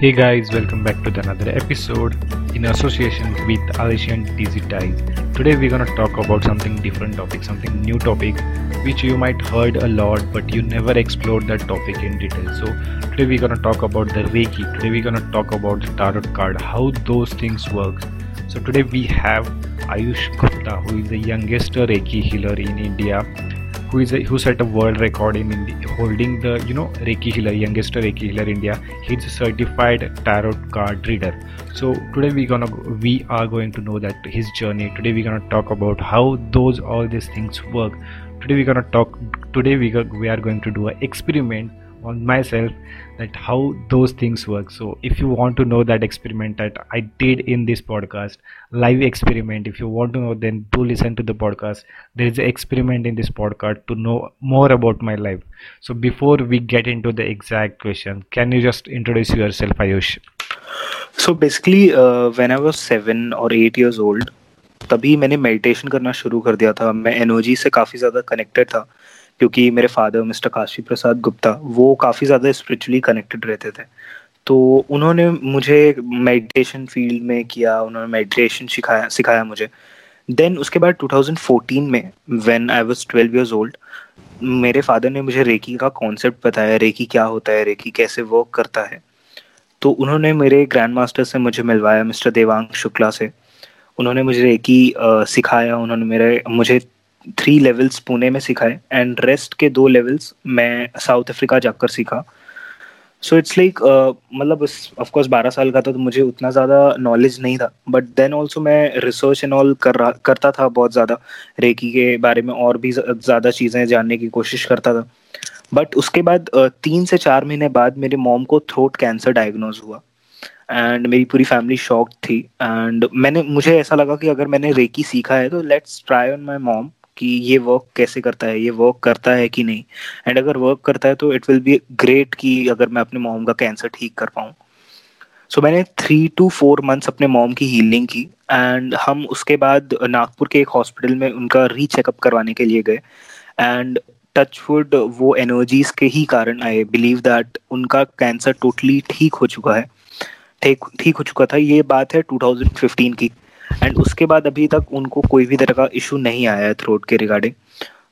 Hey guys, welcome back to another episode in association with Alishan Digities. Today we're gonna talk about something different topic, something new topic which you might heard a lot but you never explored that topic in detail. So today we're gonna talk about the Reiki, today we're gonna talk about the tarot card, how those things work. So today we have Ayush Gupta, who is the youngest Reiki healer in India, who set a world record in India, holding the Reiki healer, youngest Reiki healer in India. He's a certified tarot card reader. So today we are going to know that his journey. Today we're gonna talk about how all these things work. Today we are going to do an experiment on myself that how those things work. So if you want to know that experiment that I did in this podcast, live experiment, if you want to know, then do listen to the podcast. There is an experiment in this podcast to know more about my life. So before we get into the exact question, can you just introduce yourself, Ayush? So basically when I was 7 or 8 years old, तभी मैंने meditation करना शुरू कर दिया था. मैं energy से काफी ज़्यादा connected था क्योंकि मेरे फादर मिस्टर काशी प्रसाद गुप्ता वो काफ़ी ज़्यादा स्पिरिचुअली कनेक्टेड रहते थे, तो उन्होंने मुझे मेडिटेशन फील्ड में किया, उन्होंने मेडिटेशन सिखाया मुझे. देन उसके बाद 2014 में when I was 12 years old, मेरे फादर ने मुझे रेकी का कॉन्सेप्ट बताया, रेकी क्या होता है, रेकी कैसे वर्क करता है. तो उन्होंने मेरे ग्रैंड मास्टर से मुझे मिलवाया, मिस्टर देवांग शुक्ला से. उन्होंने मुझे रेकी सिखाया, उन्होंने मुझे 3 लेवल्स पुणे में सिखाए एंड रेस्ट के 2 लेवल्स मैं साउथ अफ्रीका जाकर सीखा. सो इट्स लाइक मतलब ऑफ कोर्स 12 साल का था तो मुझे उतना ज़्यादा नॉलेज नहीं था, बट देन ऑल्सो मैं रिसर्च एंड ऑल करता था बहुत ज़्यादा रेकी के बारे में, और भी ज़्यादा चीज़ें जानने की कोशिश करता था. बट उसके बाद 3 से 4 महीने बाद मेरे मॉम को थ्रोट कैंसर डायग्नोज हुआ एंड मेरी पूरी फैमिली शॉक्ड थी. एंड मुझे ऐसा लगा कि अगर मैंने रेकी सीखा है तो let's try on my mom कि ये वर्क कैसे करता है, ये वर्क करता है कि नहीं, एंड अगर वर्क करता है तो इट विल बी ग्रेट कि अगर मैं अपने मॉम का कैंसर ठीक कर पाऊँ. सो मैंने 3 to 4 मंथ्स अपने मॉम की हीलिंग की एंड हम उसके बाद नागपुर के एक हॉस्पिटल में उनका री चेकअप करवाने के लिए गए एंड टचवुड वो एनर्जीज के ही कारण आई बिलीव दैट उनका कैंसर टोटली ठीक हो चुका था. ये बात है 2015 की एंड उसके बाद अभी तक उनको कोई भी तरह का इशू नहीं आया है थ्रोट के रिगार्डिंग.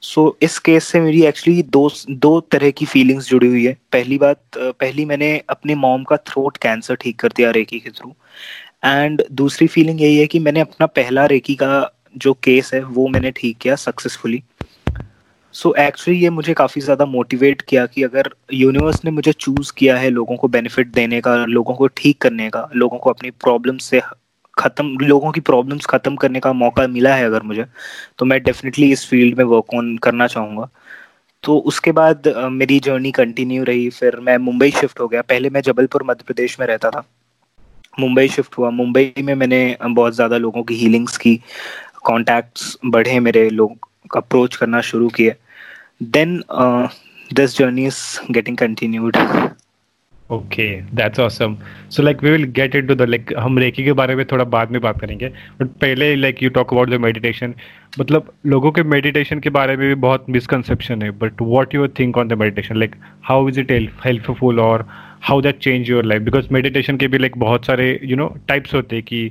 सो इस केस से मेरी एक्चुअली दो तरह की फीलिंग्स जुड़ी हुई है. पहली मैंने अपने मॉम का थ्रोट कैंसर ठीक कर दिया रेकी के थ्रू, एंड दूसरी फीलिंग यही है कि मैंने अपना पहला रेकी का जो केस है वो मैंने ठीक किया सक्सेसफुली. सो एक्चुअली ये मुझे काफ़ी ज़्यादा मोटिवेट किया कि अगर यूनिवर्स ने मुझे चूज़ किया है लोगों को बेनिफिट देने का, लोगों को ठीक करने का, लोगों को अपनी प्रॉब्लम से लोगों की प्रॉब्लम्स ख़त्म करने का मौका मिला है अगर मुझे, तो मैं डेफिनेटली इस फील्ड में वर्क ऑन करना चाहूँगा. तो उसके बाद मेरी जर्नी कंटिन्यू रही. फिर मैं मुंबई शिफ्ट हो गया. पहले मैं जबलपुर मध्य प्रदेश में रहता था, मुंबई शिफ्ट हुआ. मुंबई में मैंने बहुत ज़्यादा लोगों की हीलिंग्स की, कॉन्टैक्ट्स बढ़े मेरे, लोग अप्रोच करना शुरू किए. Then this journey is getting continued. Okay, that's awesome. So like we will get into the like हम रेकी के बारे में थोड़ा बाद में बात करेंगे, बट पहले like you talk about the meditation. मतलब लोगों के meditation के बारे में भी बहुत misconception है, but what you think on the meditation, like how is it helpful or how that change your life? Because meditation के भी like बहुत सारे types होते हैं कि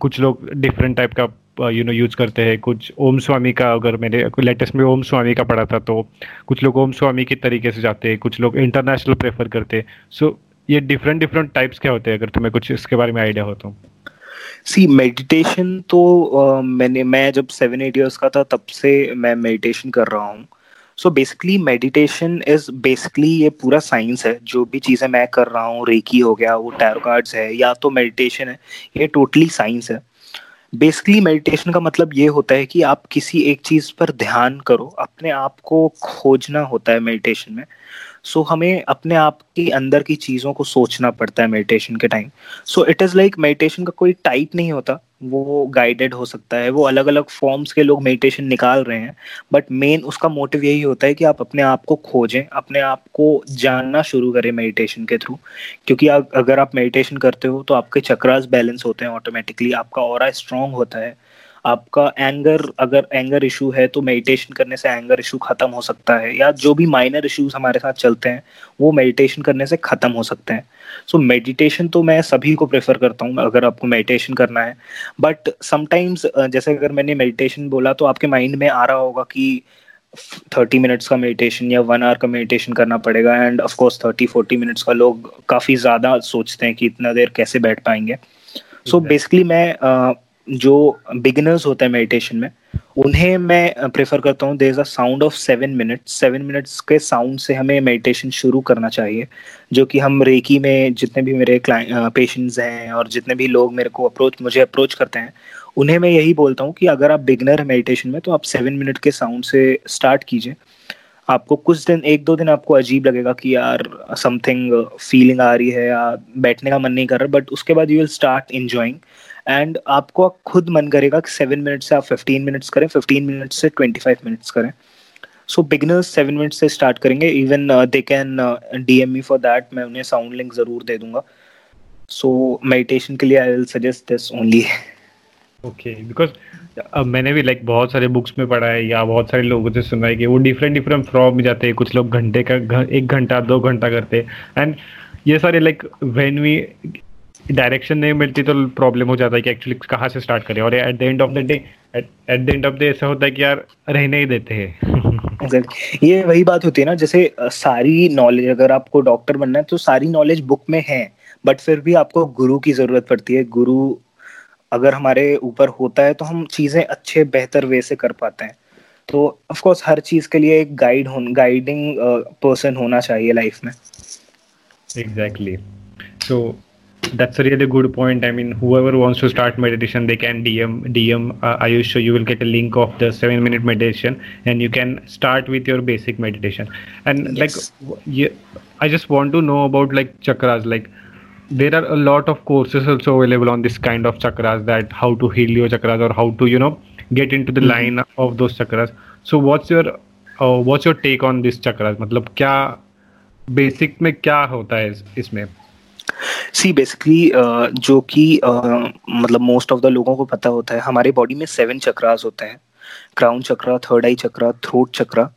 कुछ लोग different type का यूज करते हैं. कुछ ओम स्वामी का, अगर मैंने लेटेस्ट में ओम स्वामी का पढ़ा था, तो कुछ लोग ओम स्वामी के तरीके से जाते हैं, कुछ लोग इंटरनेशनल प्रेफर करते हैं. सो ये डिफरेंट टाइप्स क्या होते हैं, अगर तुम्हें कुछ इसके बारे में आइडिया हो तो? सी मेडिटेशन तो मैं जब 7-8 इयर्स का था तब से मैं मेडिटेशन कर रहा हूँ. So basically meditation is basically ये पूरा साइंस है. जो भी चीज़ें मैं कर रहा हूँ, रेकी हो गया, वो टैरो कार्ड्स है, या तो मेडिटेशन है, ये टोटली साइंस है. बेसिकली मेडिटेशन का मतलब ये होता है कि आप किसी एक चीज़ पर ध्यान करो, अपने आप को खोजना होता है मेडिटेशन में. सो हमें अपने आप के अंदर की चीज़ों को सोचना पड़ता है मेडिटेशन के time. So it is like meditation का कोई टाइप नहीं होता, वो गाइडेड हो सकता है, वो अलग अलग फॉर्म्स के लोग मेडिटेशन निकाल रहे हैं, बट मेन उसका मोटिव यही होता है कि आप अपने आप को खोजें, अपने आप को जानना शुरू करें मेडिटेशन के थ्रू. क्योंकि अगर आप मेडिटेशन करते हो तो आपके चक्रास बैलेंस होते हैं ऑटोमेटिकली, आपका ऑरा स्ट्रॉन्ग होता है, आपका एंगर, अगर एंगर इशू है तो मेडिटेशन करने से एंगर इशू खत्म हो सकता है, या जो भी माइनर इश्यूज हमारे साथ चलते हैं वो मेडिटेशन करने से खत्म हो सकते हैं। सो मेडिटेशन तो मैं सभी को प्रेफर करता हूँ अगर आपको मेडिटेशन करना है। बट समटाइम्स जैसे अगर मैंने मेडिटेशन बोला तो आपके माइंड में आ रहा होगा कि 30 मिनट्स का मेडिटेशन या 1 आवर का मेडिटेशन करना पड़ेगा, एंड ऑफ कोर्स 30-40 मिनट्स का लोग काफ़ी ज़्यादा सोचते हैं कि इतना देर कैसे बैठ पाएंगे। सो बेसिकली मैं जो बिगिनर्स होते हैं मेडिटेशन में उन्हें मैं प्रेफर करता हूँ, there is a sound of 7 minutes. 7 minutes के साउंड से हमें मेडिटेशन शुरू करना चाहिए, जो कि हम रेकी में जितने भी मेरे पेशेंट्स हैं और जितने भी लोग मेरे को मुझे अप्रोच करते हैं उन्हें मैं यही बोलता हूँ कि अगर आप बिगनर हैं मेडिटेशन में तो आप 7 मिनट के साउंड से स्टार्ट कीजिए। आपको कुछ दिन, 1-2 दिन आपको अजीब लगेगा कि यार समथिंग फीलिंग आ रही है या बैठने का मन नहीं कर रहा, बट उसके बाद you will start enjoying and आपको खुद मन करेगा कि 7 मिनट से आप 15 मिनट्स करें, 15 मिनट्स से 25 मिनट्स करें। सो बिगनर्स 7 मिनट से स्टार्ट करेंगे, even they can DM me for that, मैं उन्हें साउंड लिंक ज़रूर दे दूंगा। सो मेडिटेशन के लिए I will suggest this only. Okay, because मैंने भी लाइक बहुत सारे बुक्स में पढ़ा है या बहुत सारे लोगों से सुना है कि वो डिफरेंट फॉर्म में जाते हैं, कुछ लोग घंटे का 1 घंटा 2 घंटा करते हैं, एंड ये सारे लाइक व्हेन वी डायरेक्शन नहीं मिलती तो प्रॉब्लम हो जाता है कि एक्चुअली कहाँ से स्टार्ट करें, और at the end of the day ऐसा होता है कि यार रहने ही देते हैं। ये वही बात होती है ना, जैसे सारी नॉलेज, अगर आपको डॉक्टर बनना है तो सारी नॉलेज बुक में है, बट फिर भी आपको गुरु की जरूरत पड़ती है। गुरु अगर हमारे ऊपर होता है तो हम चीज़ें अच्छे बेहतर वे से कर पाते हैं। तो ऑफ कोर्स हर चीज़ के लिए एक गाइडिंग पर्सन होना चाहिए लाइफ में। Exactly, so that's a really good point. I mean, whoever wants to start meditation, they can DM Ayush. So you will get a link of the 7-minute meditation, and you can start with your basic meditation. And yes. I just want to know about like chakras. Like there are a lot of courses also available on this kind of chakras, that how to heal your chakras or how to get into the line of those chakras. So what's your take on these chakras? मतलब क्या basic में क्या होता है इसमें? See basically जो कि मतलब मोस्ट ऑफ द लोगों को पता होता है, हमारे बॉडी में 7 चक्रास होते हैं। Crown chakra, third eye chakra, throat chakra,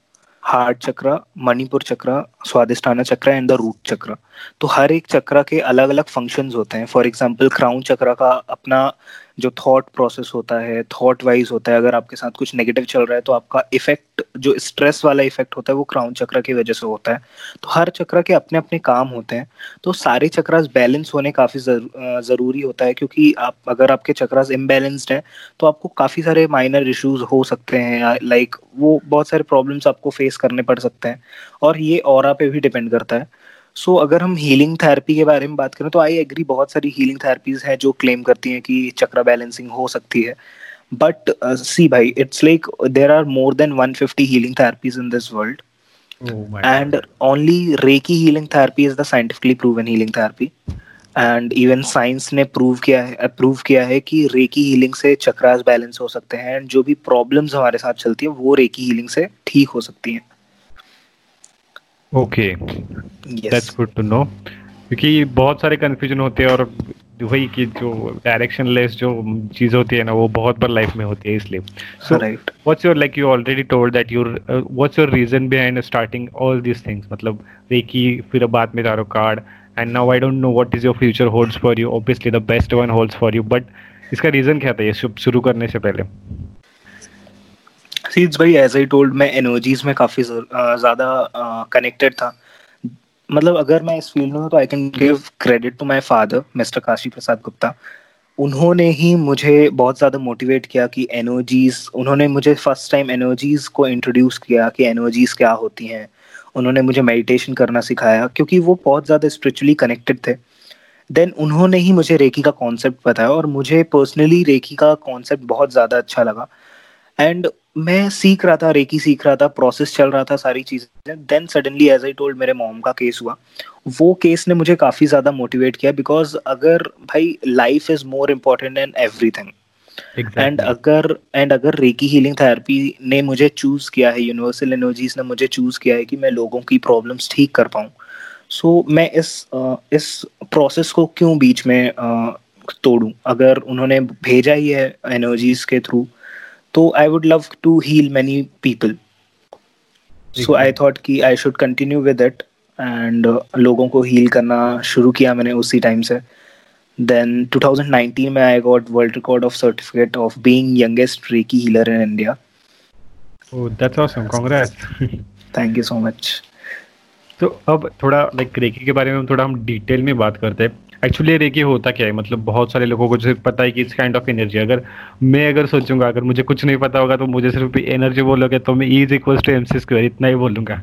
heart chakra, Manipura chakra, Swadhisthana chakra and the root chakra. तो हर एक चक्रा के अलग अलग फंक्शंस होते हैं। फॉर एग्जांपल क्राउन चक्रा का अपना जो थॉट प्रोसेस होता है, थॉट वाइज होता है। अगर आपके साथ कुछ नेगेटिव चल रहा है तो आपका इफेक्ट, जो स्ट्रेस वाला इफेक्ट होता है, वो क्राउन चक्रा की वजह से होता है। तो हर चक्रा के अपने अपने काम होते हैं। तो सारे चक्रास बैलेंस होने काफ़ी ज़रूरी होता है, क्योंकि आप अगर आपके चक्रास इम्बैलेंस्ड हैं तो आपको काफ़ी सारे माइनर इश्यूज़ हो सकते हैं, लाइक वो बहुत सारे प्रॉब्लम्स आपको फेस करने पड़ सकते हैं, और ये ऑरा पे भी डिपेंड करता है। सो अगर हम हीलिंग थेरेपी के बारे में बात करें तो आई एग्री, बहुत सारी हीलिंग थेरेपीज़ हैं जो क्लेम करती हैं कि चक्रा बैलेंसिंग हो सकती है, बट सी भाई, it's like there are more than 150 healing therapies in this world, and only reiki healing therapy is the scientifically proven healing therapy. And even science ने प्रूव किया है कि रेकी हीलिंग से chakras balance हो सकते हैं, and जो भी प्रॉब्लम्स हमारे साथ चलती हैं वो रेकी हीलिंग से ठीक हो सकती हैं। Okay, that's good to know, क्योंकि बहुत सारे कन्फ्यूजन होते हैं और वही कि जो डायरेक्शन लेस जो चीज़ होती है ना, वो बहुत बार लाइफ में होती है, इसलिए। So what's your, like you already told that your, what's your reason behind starting all this things, मतलब रेकी, फिर बाद में tarot card, and now I don't know what is your future holds for you, obviously the best one holds for you, but इसका reason क्या था ये शुरू करने से पहले? सीड्स भाई, एज आई टोल्ड, मैं एनर्जीज में काफ़ी ज़्यादा कनेक्टेड था। मतलब अगर मैं इस फील्ड में हूँ तो I can give credit to my father mister Kashi Prasad Gupta. उन्होंने ही मुझे बहुत ज़्यादा मोटिवेट किया कि एनर्जीज, उन्होंने मुझे फर्स्ट टाइम एनर्जीज को इंट्रोड्यूस किया कि एनर्जीज क्या होती हैं। उन्होंने मुझे मेडिटेशन करना सिखाया, क्योंकि वो बहुत ज़्यादा स्पिरिचुअली कनेक्टेड थे। देन उन्होंने ही मुझे रेकी का कॉन्सेप्ट बताया, और मुझे पर्सनली रेकी का कॉन्सेप्ट बहुत ज़्यादा अच्छा लगा, एंड मैं रेकी सीख रहा था, प्रोसेस चल रहा था, सारी चीज़ें। Then suddenly as I told, मेरे मॉम का केस हुआ। वो केस ने मुझे काफ़ी ज़्यादा मोटिवेट किया, बिकॉज अगर भाई, life is more important than everything, and अगर रेकी हीलिंग थेरेपी ने मुझे चूज़ किया है, यूनिवर्सल एनर्जीज ने मुझे चूज़ किया है कि मैं लोगों की प्रॉब्लम्स ठीक कर पाऊँ, सो मैं इस प्रोसेस को क्यों बीच में तोड़ूँ। अगर उन्होंने भेजा ही है एनर्जीज के through, So I would love to heal many people. So I thought कि I should continue with it and लोगों को heal करना शुरू किया मैंने उसी time से. Then 2019 में I got world record of certificate of being youngest Reiki healer in India. Oh, that's awesome. Congrats. Thank you so much. तो अब थोड़ा like रेकी के बारे में थोड़ा हम डिटेल में बात करते हैं. एक्चुअली रेकी होता क्या है, मतलब बहुत सारे लोगों को सिर्फ पता है कि इट्स काइंड ऑफ एनर्जी. अगर मैं सोचूंगा, अगर मुझे कुछ नहीं पता होगा तो मुझे सिर्फ एनर्जी बोलोगे तो मैं E=mc² इतना ही बोलूंगा.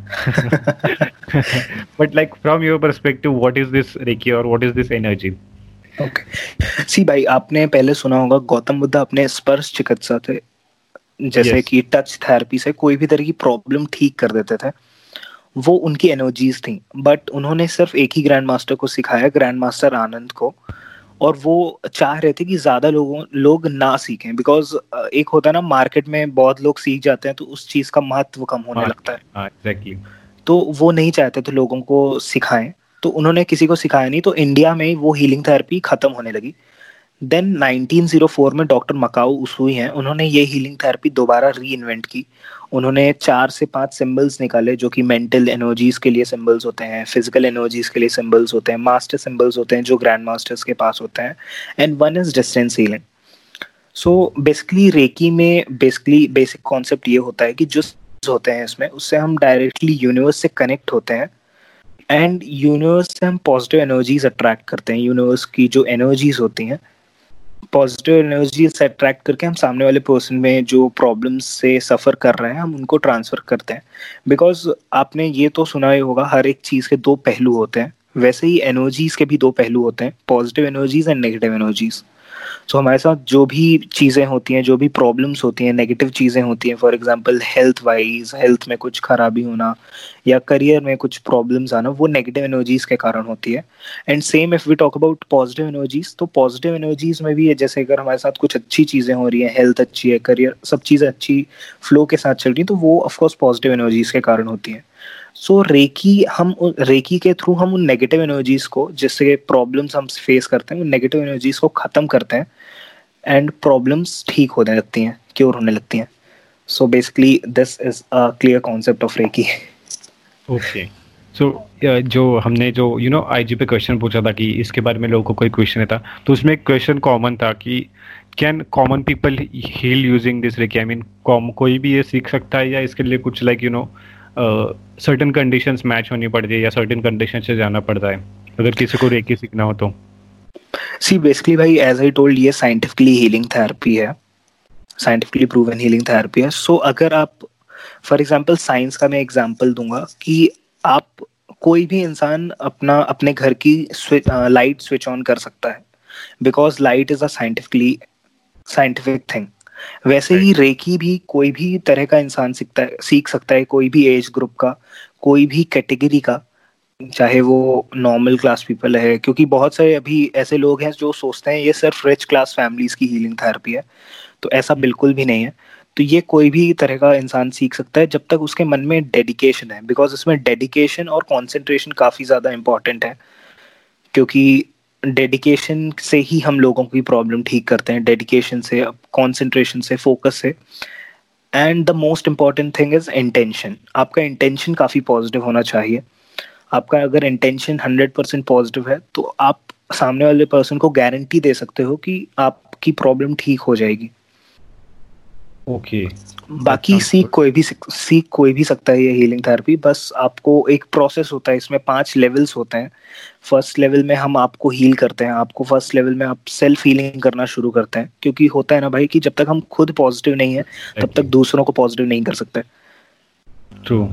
But like from your perspective what is this reiki और what is this energy? Okay, see भाई आपने पहले सुना होगा गौतम बुद्ध अपने स्पर्श चिकित्सा थे, जैसे कि टच थेरेपी से कोई भी तरह की प्रॉब्लम ठीक कर देते थे. वो उनकी एनर्जीज थी, बट उन्होंने सिर्फ एक ही ग्रैंड मास्टर को सिखाया, ग्रैंड मास्टर आनंद को. और वो चाह रहे थे कि ज़्यादा लोग ना सीखें, बिकॉज एक होता है ना मार्केट में बहुत लोग सीख जाते हैं तो उस चीज़ का महत्व कम होने लगता है. एग्जैक्टली. तो वो नहीं चाहते थे लोगों को सिखाएं, तो उन्होंने किसी को सिखाया नहीं, तो इंडिया में वो हीलिंग थेरेपी ख़त्म होने लगी. देन 1904 में डॉक्टर मकाओ उसुई हैं, उन्होंने ये हीलिंग थेरेपी दोबारा रीइन्वेंट की. उन्होंने 4 से 5 सिंबल्स निकाले, जो कि मेंटल एनर्जीज के लिए सिंबल्स होते हैं, फिजिकल एनर्जीज के लिए सिंबल्स होते हैं, मास्टर सिंबल्स होते हैं जो ग्रैंड मास्टर्स के पास होते हैं, and one is distance healing. So basically reiki में बेसिक कॉन्सेप्ट ये होता है कि जो होते हैं इसमें, उससे हम डायरेक्टली यूनिवर्स से कनेक्ट होते हैं एंड यूनिवर्स से हम पॉजिटिव एनर्जीज अट्रैक्ट करते हैं. यूनिवर्स की जो एनर्जीज होती हैं, पॉजिटिव एनर्जी से अट्रैक्ट करके हम सामने वाले पर्सन में जो प्रॉब्लम्स से सफ़र कर रहे हैं हम उनको ट्रांसफ़र करते हैं. बिकॉज आपने ये तो सुना ही होगा, हर एक चीज़ के 2 पहलू होते हैं, वैसे ही एनर्जीज़ के भी 2 पहलू होते हैं, positive energies and negative energies. So हमारे साथ जो भी चीज़ें होती हैं, जो भी प्रॉब्लम्स होती हैं, नेगेटिव चीज़ें होती हैं, for example health wise, health में कुछ खराबी होना या करियर में कुछ प्रॉब्लम्स आना, वो नेगेटिव एनर्जीज़ के कारण होती है. And same if we talk about positive energies, तो पॉजिटिव एनर्जीज़ में भी है, जैसे अगर हमारे साथ कुछ अच्छी चीज़ें हो रही हैं, हेल्थ अच्छी है, करियर, सब चीज़ें अच्छी फ्लो के साथ चल रही हैं, तो वो ऑफकोर्स पॉजिटिव एनर्जीज़ के कारण होती हैं. सो रेकी के थ्रू हम उन नेगेटिव एनर्जीज़ को, जिससे प्रॉब्लम्स हम फेस करते हैं, उन नेगेटिव एनर्जीज़ को ख़त्म करते हैं एंड प्रॉब्लम्स ठीक होने लगती हैं, क्योर होने लगती हैं. So basically this is a clear concept of reiki. Okay, so जो हमने जो यू नो IG पे क्वेश्चन पूछा था कि इसके बारे में लोगों को कोई क्वेश्चन था, तो उसमें एक क्वेश्चन कॉमन था कि can common people heal using this reiki? I mean कोई भी ये सीख सकता है या इसके लिए कुछ like you know certain conditions match होनी पड़ती है या सर्टेन कंडीशन से जाना पड़ता है अगर किसी को रेकी सीखना हो तो? सी बेसिकली भाई एज आई टोल्ड ये साइंटिफिकली हीलिंग थेरेपी है, साइंटिफिकली प्रूवन हीलिंग थेरेपी है. सो अगर आप फॉर एग्जांपल साइंस का मैं एग्जांपल दूंगा कि आप कोई भी इंसान अपना अपने घर की लाइट स्विच ऑन कर सकता है, because light is a scientific thing. वैसे ही रेकी भी कोई भी तरह का इंसान सीख सकता है, कोई भी एज ग्रुप का, कोई भी कैटेगरी का, चाहे वो नॉर्मल क्लास पीपल है, क्योंकि बहुत सारे अभी ऐसे लोग हैं जो सोचते हैं ये सिर्फ रिच क्लास फैमिलीज की हीलिंग थेरेपी है, तो ऐसा बिल्कुल भी नहीं है. तो ये कोई भी तरह का इंसान सीख सकता है जब तक उसके मन में डेडिकेशन है, बिकॉज इसमें डेडिकेशन और कॉन्सेंट्रेशन काफ़ी ज़्यादा इम्पॉर्टेंट है, क्योंकि डेडिकेशन से ही हम लोगों की प्रॉब्लम ठीक करते हैं, डेडिकेशन से, कंसंट्रेशन से, फोकस से. And the most important thing is intention. आपका इंटेंशन काफ़ी पॉजिटिव होना चाहिए. आपका अगर इंटेंशन 100% पॉजिटिव है तो आप सामने वाले पर्सन को गारंटी दे सकते हो कि आपकी प्रॉब्लम ठीक हो जाएगी. ओके. बाकी सीख कोई भी सकता है ये हीलिंग थेरेपी. बस आपको एक प्रोसेस होता है, इसमें 5 लेवल्स होते हैं. फर्स्ट लेवल में हम आपको हील करते हैं, आपको फर्स्ट लेवल में आप सेल्फ हीलिंग करना शुरू करते हैं, क्योंकि होता है ना भाई कि जब तक हम खुद पॉजिटिव नहीं है तब तक दूसरों को पॉजिटिव नहीं कर सकते.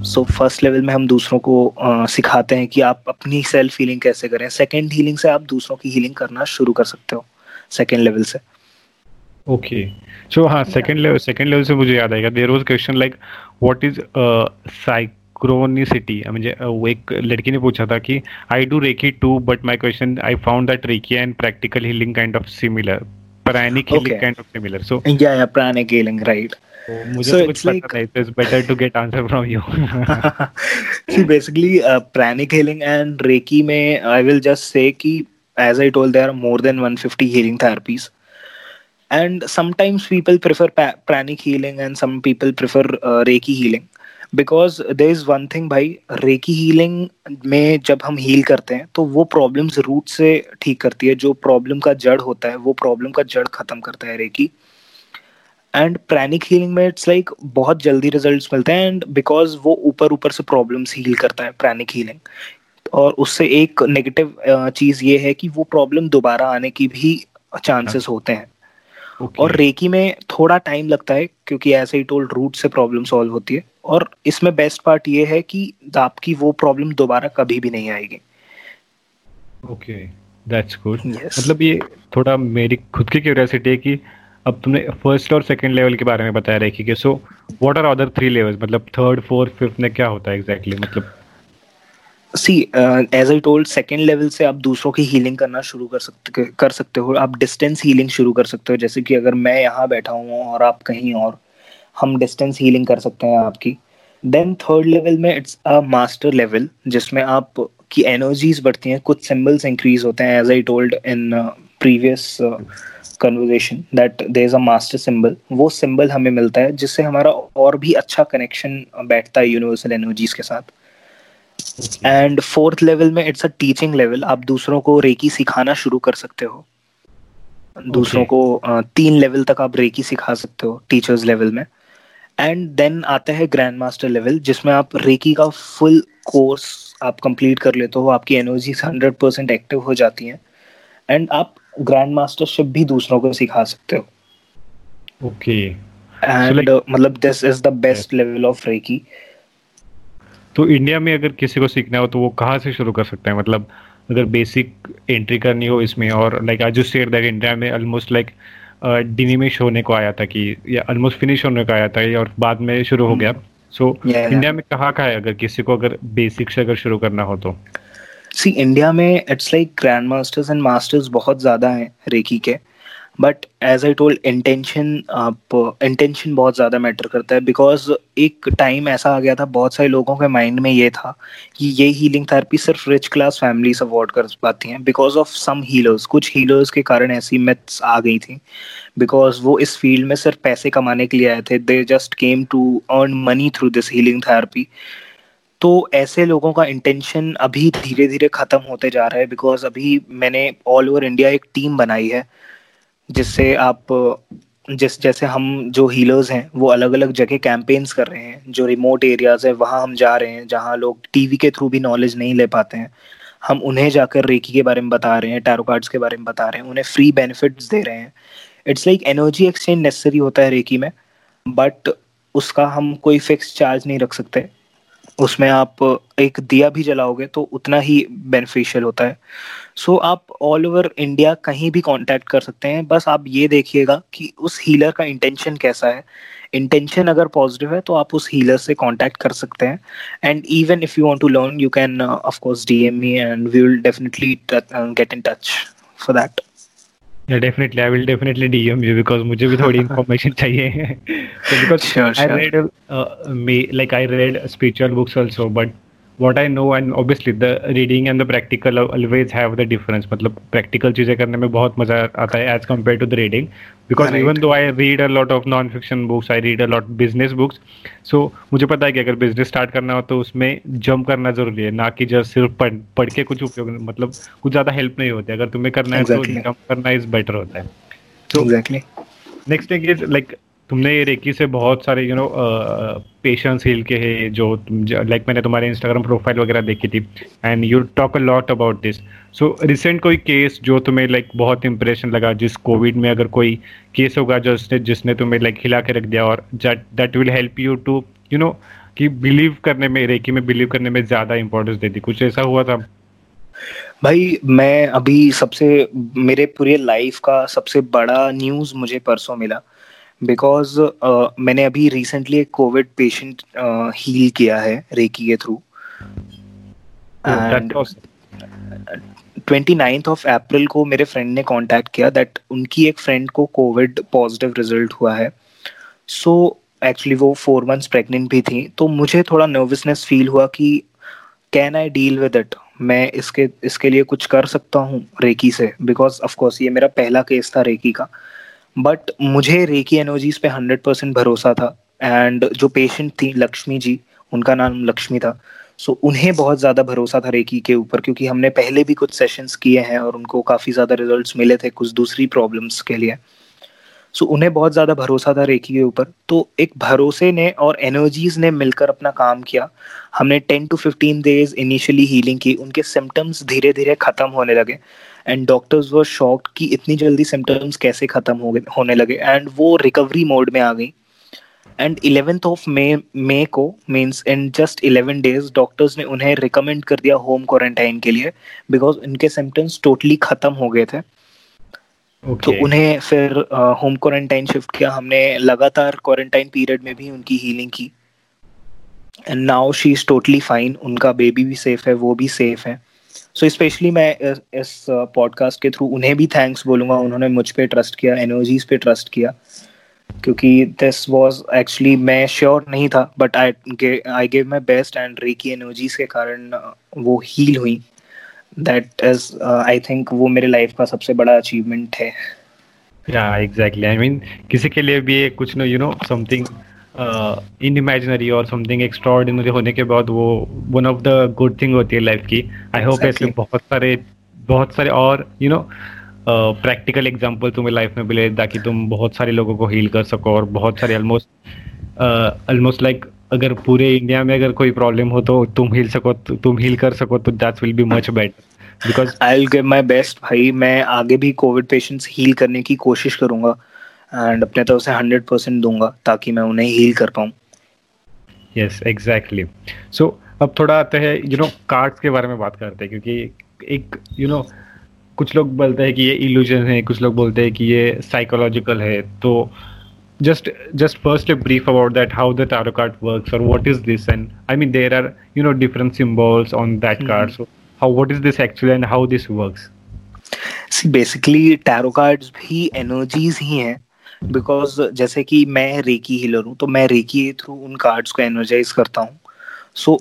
सो फर्स्ट लेवल में हम दूसरों को सिखाते हैं कि आप अपनी सेल्फ हीलिंग कैसे करें. सेकेंड हीलिंग से आप दूसरों की हीलिंग करना शुरू कर सकते हो, सेकेंड लेवल से. ओके, सो हाँ, सेकेंड लेवल से मुझे याद आएगा, there was question like what is synchronicity. मुझे वो एक लड़की ने पूछा था कि I do reiki too, but my question, I found that reiki and practical healing kind of similar, pranic healing kind of similar. So या प्राणिक हीलिंग, राइट? मुझे कुछ पता नहीं, it's better to get answer from you. See basically pranic healing and reiki में I will just say कि as I told there are more than 150 healing therapies. And sometimes people prefer pranic healing and some people prefer Reiki healing. Because there is one thing, भाई, Reiki healing में जब हम heal करते हैं तो वो problems root से ठीक करती है. जो problem का जड़ होता है वो problem का जड़ खत्म करता है Reiki. And pranic healing में it's like बहुत जल्दी results मिलते हैं and because वो ऊपर से problems heal करता है pranic healing. और उससे एक negative चीज़ ये है कि वो problem दोबारा आने की भी chances होते हैं. Okay. और रेकी में थोड़ा टाइम लगता है क्योंकि ऐसे ही टोल रूट से प्रॉब्लम सॉल्व होती है. और इसमें बेस्ट पार्ट ये है कि आपकी वो प्रॉब्लम दोबारा कभी भी नहीं आएगी. Okay, that's good. मतलब ये थोड़ा मेरी खुद की क्यूरियोसिटी है कि अब तुमने फर्स्ट और सेकंड लेवल के बारे में बताया रेकी के, so what are other three levels? मतलब थर्ड, फोर्थ, फिफ्थ में क्या होता है एग्जैक्टली? मतलब See, as I told, second level से आप दूसरों की healing करना शुरू कर सकते हो. आप distance healing शुरू कर सकते हो. जैसे कि अगर मैं यहाँ बैठा हूँ और आप कहीं और, हम distance healing कर सकते हैं आपकी. Then third level में it's a master level, जिसमें आप की energies बढ़ती हैं, कुछ symbols increase होते हैं. As I told in previous conversation that there is a master symbol. वो symbol हमें मिलता है जिससे हमारा और भी अच्छा connection बैठता है universal energies के साथ. एंड फोर्थ लेवल में इट्स अ टीचिंग लेवल. आप दूसरों को रेकी सिखाना शुरू कर सकते हो. दूसरों को 3 लेवल तक आप रेकी सिखा सकते हो टीचर्स लेवल में. एंड देन आता है ग्रैंड मास्टर लेवल जिसमें आप रेकी का फुल कोर्स आप कंप्लीट कर लेते हो. आपकी एनर्जी 100% एक्टिव हो जाती है एंड आप ग्रैंड मास्टरशिप भी दूसरों को सिखा सकते हो. ओके, एंड मतलब this is the best level of reiki. तो इंडिया में अगर किसी को सीखना हो तो वो कहाँ से शुरू कर सकते हैं? मतलब अगर बेसिक एंट्री करनी हो इसमें, और लाइक आज शेयर दैट इंडिया में ऑलमोस्ट लाइक डिमिनिश होने को आया था कि या ऑलमोस्ट फिनिश होने को आया था और बाद में शुरू हो गया. सो इंडिया में कहाँ है अगर किसी को अगर बेसिक से अगर शुरू करना हो तो? सी, इंडिया में it's like grand masters and masters बहुत ज़्यादा हैं रेकी के. But as I told, intention बहुत ज़्यादा मैटर करता है. बिकॉज एक टाइम ऐसा आ गया था, बहुत सारे लोगों के माइंड में ये था कि ये हीलिंग थेरेपी सिर्फ रिच क्लास फैमिलीज अवॉर्ड कर पाती हैं बिकॉज ऑफ सम हीलर्स. कुछ हीलर्स के कारण ऐसी मिथ्स आ गई थी बिकॉज वो इस फील्ड में सिर्फ पैसे कमाने के लिए आए थे. They just came to earn money through this healing therapy. तो ऐसे लोगों का इंटेंशन अभी धीरे धीरे ख़त्म होते जा रहा है. बिकॉज अभी मैंने ऑल ओवर इंडिया एक टीम बनाई है जिससे आप जैसे हम जो हीलर्स हैं वो अलग अलग जगह कैंपेन्स कर रहे हैं. जो रिमोट एरियाज़ है वहाँ हम जा रहे हैं, जहाँ लोग टीवी के थ्रू भी नॉलेज नहीं ले पाते हैं. हम उन्हें जाकर रेकी के बारे में बता रहे हैं, टैरो कार्ड्स के बारे में बता रहे हैं, उन्हें फ्री बेनिफिट्स दे रहे हैं. It's like energy exchange necessary होता है रेकी में, बट उसका हम कोई फिक्स चार्ज नहीं रख सकते. उसमें आप एक दिया भी जलाओगे तो उतना ही बेनिफिशियल होता है. सो आप ऑल ओवर इंडिया कहीं भी कांटेक्ट कर सकते हैं. बस आप ये देखिएगा कि उस हीलर का इंटेंशन कैसा है. इंटेंशन अगर पॉजिटिव है तो आप उस हीलर से कांटेक्ट कर सकते हैं. And even if you want to learn, you can of course DM me and we will definitely get in touch for that. Yeah, definitely. I will definitely DM you because मुझे भी थोड़ी information चाहिए. So because sure. I read spiritual books also, but what I know and obviously the reading and the practical always have the difference. मतलब practical चीजें करने में बहुत मजा आता है as compared to the reading, because right. Even though I read a lot of non-fiction books, I read a lot of business books. So मुझे पता है कि अगर business start करना हो तो उसमें jump करना जरूरी है, ना कि जस्ट सिर्फ पढ़ के कुछ उपयोग, मतलब कुछ ज़्यादा help नहीं होती. अगर तुम्हें करना है exactly. तो jump करना is better होता है. So exactly. Next thing is like तुमने रेकी से बहुत सारे यू नो पेशेंस हील के है जो लाइक मैंने तुम्हारे इंस्टाग्राम प्रोफाइल वगैरह देखी थी and you talk a lot about this. So recent कोई केस जो तुम्हें लाइक बहुत इंप्रेशन लगा, जिस कोविड में अगर कोई केस होगा जिसने तुम्हें लाइक हिला के रख दिया, और that will help you to you know कि बिलीव करने में, रेकी में बिलीव करने में ज़्यादा इंपॉर्टेंस देती, कुछ ऐसा हुआ था? भाई, मैं अभी सबसे मेरे पूरे लाइफ का सबसे बड़ा न्यूज़ मुझे परसों मिला. बिकॉज मैंने अभी रिसेंटली एक कोविड पेशेंट हील किया है रेकी के थ्रू. एंड 29th of April को मेरे फ्रेंड ने कांटेक्ट किया दैट उनकी एक फ्रेंड को कोविड पॉजिटिव रिजल्ट हुआ है. सो एक्चुअली वो 4 months प्रेग्नेंट भी थी. तो मुझे थोड़ा नर्वसनेस फील हुआ कि can I deal with it, मैं इसके लिए कुछ कर सकता हूँ रेकी से. बिकॉज ऑफकोर्स ये मेरा पहला केस था रेकी का. बट मुझे रेकी एनर्जीज पे 100% भरोसा था. एंड जो पेशेंट थी लक्ष्मी जी, उनका नाम लक्ष्मी था, सो उन्हें बहुत ज़्यादा भरोसा था रेकी के ऊपर, क्योंकि हमने पहले भी कुछ सेशंस किए हैं और उनको काफ़ी ज़्यादा रिजल्ट्स मिले थे कुछ दूसरी प्रॉब्लम्स के लिए. सो उन्हें बहुत ज़्यादा भरोसा था रेकी के ऊपर. तो एक भरोसे ने और एनर्जीज़ ने मिलकर अपना काम किया. हमने 10 to 15 days इनिशियली हीलिंग की. उनके सिम्टम्स धीरे धीरे ख़त्म होने लगे एंड डॉक्टर्स वर शॉक्ड कि इतनी जल्दी सिम्टम्स कैसे ख़त्म होने लगे. एंड वो रिकवरी मोड में आ गई. एंड 11th of May को, means in just 11 days, doctors ने उन्हें रिकमेंड कर दिया होम क्वारंटाइन के लिए, बिकॉज उनके सिम्टम्स टोटली ख़त्म हो गए थे. Okay. तो उन्हें फिर होम क्वारंटाइन शिफ्ट किया. हमने लगातार क्वारंटाइन पीरियड में भी उनकी हीलिंग की and now she is totally fine. उनका बेबी भी सेफ है, वो भी सेफ है. सो स्पेशली मैं इस पॉडकास्ट के थ्रू उन्हें भी थैंक्स बोलूँगा. उन्होंने मुझ पे ट्रस्ट किया, एनर्जीज पे ट्रस्ट किया, क्योंकि दिस वाज एक्चुअली, मैं श्योर नहीं था, but I give my best and reiki energies के कारण वो हील हुई. That is, I think, वो मेरे लाइफ का सबसे बड़ा अचीवमेंट है. Yeah, exactly. I mean, किसी के लिए भी कुछ ना, you know, something unimaginary or something extraordinary होने के बाद वो one of the good thing होती है लाइफ की. I hope ऐसे बहुत सारे और you know practical example तुम्हें लाइफ में मिले, ताकि तुम बहुत सारे लोगों को heal कर सको. और बहुत सारे almost like, अगर पूरे इंडिया में अगर कोई प्रॉब्लम हो तो तुम हील कर सको तो that will be much better, because I will give my best. भाई, मैं आगे भी कोविड पेशेंट्स हील करने की कोशिश करूंगा एंड अपने तरफ से 100% दूंगा ताकि मैं उन्हें हील कर पाऊँ. Yes, exactly. सो अब थोड़ा आते हैं, यू नो, कार्ड्स के बारे में बात करते हैं, क्योंकि एक, यू नो, कुछ लोग बोलते हैं कि ये इल्यूजन है, कुछ लोग बोलते हैं कि ये साइकोलॉजिकल है. तो just first a brief about that, how the tarot card works or what is this, and I mean there are, you know, different symbols on that card, so what is this actually and how this works? See, basically tarot cards भी energies ही हैं, because जैसे कि मैं recce healer हूँ तो मैं recce के through उन cards को energize करता हूँ. So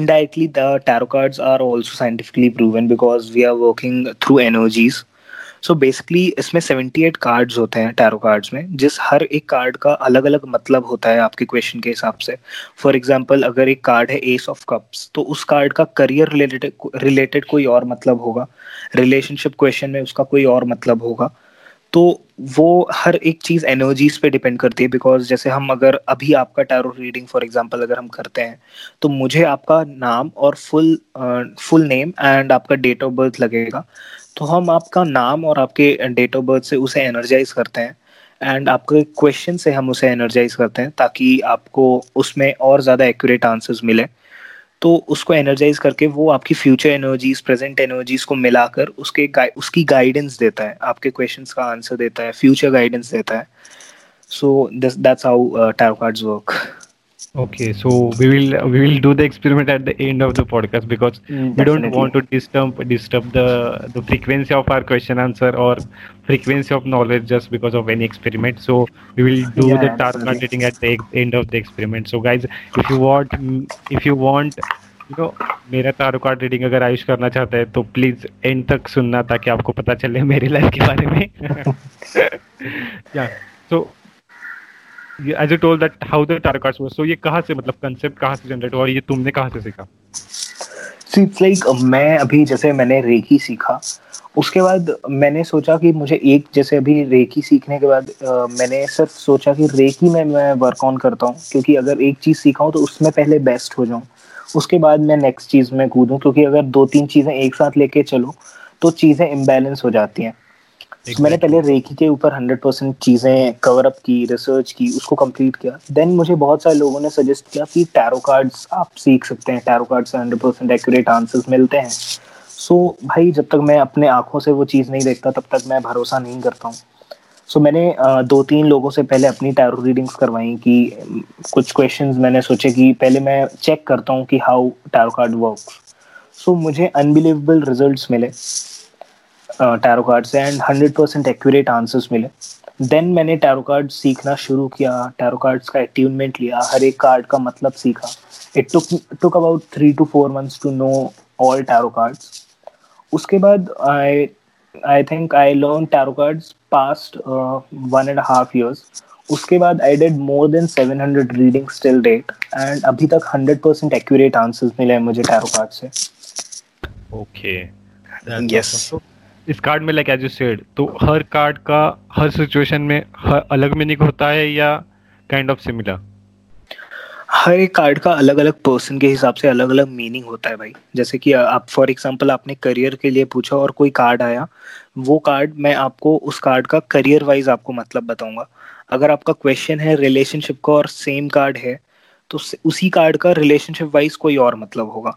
indirectly the tarot cards are also scientifically proven because we are working through energies. So basically इसमें 78 कार्ड्स होते हैं टैरो कार्ड्स में, जिस हर एक कार्ड का अलग अलग मतलब होता है आपके क्वेश्चन के हिसाब से. फॉर एग्जांपल, अगर एक कार्ड है एस ऑफ कप्स, तो उस कार्ड का करियर रिलेटेड कोई और मतलब होगा, रिलेशनशिप क्वेश्चन में उसका कोई और मतलब होगा. तो वो हर एक चीज़ एनर्जीज पे डिपेंड करती है, बिकॉज जैसे हम, अगर अभी आपका टैरो रीडिंग फॉर एग्जांपल अगर हम करते हैं, तो मुझे आपका नाम और फुल नेम एंड आपका डेट ऑफ बर्थ लगेगा. तो हम आपका नाम और आपके डेट ऑफ बर्थ से उसे एनर्जाइज करते हैं एंड आपके क्वेश्चन से हम उसे एनर्जाइज करते हैं ताकि आपको उसमें और ज़्यादा एक्यूरेट आंसर्स मिले. तो उसको एनर्जाइज करके वो आपकी फ्यूचर एनर्जीज, प्रेजेंट एनर्जीज को मिलाकर उसकी गाइडेंस देता है, आपके क्वेश्चंस का आंसर देता है, फ्यूचर गाइडेंस देता है. So that's how tarot cards work. Okay, so we will do the experiment at the end of the podcast, because we don't want to disturb the frequency of our question answer or frequency of knowledge just because of any experiment. So we will do the tarot reading at the end of the experiment. So guys, if you want, you know, मेरा तारो card reading अगर आयुष करना चाहता है तो please and तक सुनना ताकि आपको पता चले मेरी लाइफ के बारे में. As you told that how the tarot cards were, so ये कहाँ से, मतलब concept कहाँ से जनरेट हुआ और ये तुमने कहाँ से सीखा? So it's like, मैं अभी जैसे मैंने रेकी सीखा, उसके बाद मैंने सोचा कि मुझे एक, जैसे अभी रेकी सीखने के बाद मैंने सिर्फ सोचा कि रेकी में मैं वर्क ऑन करता हूँ, क्योंकि अगर एक चीज़ सीखाऊँ तो उसमें पहले बेस्ट हो जाऊँ, उसके बाद मैं नेक्स्ट चीज़ में कूदूँ, क्योंकि अगर 2-3 चीज़ें एक साथ लेके चलो तो चीज़ें इम्बैलेंस हो जाती हैं. Exactly. मैंने पहले रेकी के ऊपर 100% चीज़ें कवर अप की, रिसर्च की, उसको कंप्लीट किया. देन मुझे बहुत सारे लोगों ने सजेस्ट किया कि टैरो कार्ड्स आप सीख सकते हैं, टैरो कार्ड्स से 100% एक्यूरेट आंसर्स मिलते हैं. सो भाई, जब तक मैं अपने आँखों से वो चीज़ नहीं देखता तब तक मैं भरोसा नहीं करता हूँ. सो मैंने 2-3 लोगों से पहले अपनी टैरो रीडिंग्स करवाई, कि कुछ क्वेश्चंस मैंने सोचे कि पहले मैं चेक करता हूँ कि how tarot card works. So मुझे अनबिलीवेबल रिजल्ट्स मिले tarot cards and 100% accurate answers मिले. देन मैंने टैरो कार्ड्स सीखना शुरू किया, टैरो कार्ड्स का एट्यूनमेंट लिया, हर एक कार्ड का मतलब सीखा. It took about 3 to 4 months to know all tarot cards. उसके बाद आई I think I learned tarot cards past 1.5 years. उसके बाद I did more than 700 readings till date and अभी तक 100% accurate answers मिले हैं मुझे tarot card से. Okay. That's yes. Awesome. So, इस card में like as you said, तो हर card का हर situation में अलग meaning होता है या kind of similar? हर एक कार्ड का अलग अलग पर्सन के हिसाब से अलग अलग मीनिंग होता है भाई. जैसे कि आप फॉर एग्जांपल आपने करियर के लिए पूछा और कोई कार्ड आया, वो कार्ड मैं आपको उस कार्ड का करियर वाइज आपको मतलब बताऊंगा. अगर आपका क्वेश्चन है रिलेशनशिप का और सेम कार्ड है तो उसी कार्ड का रिलेशनशिप वाइज कोई और मतलब होगा.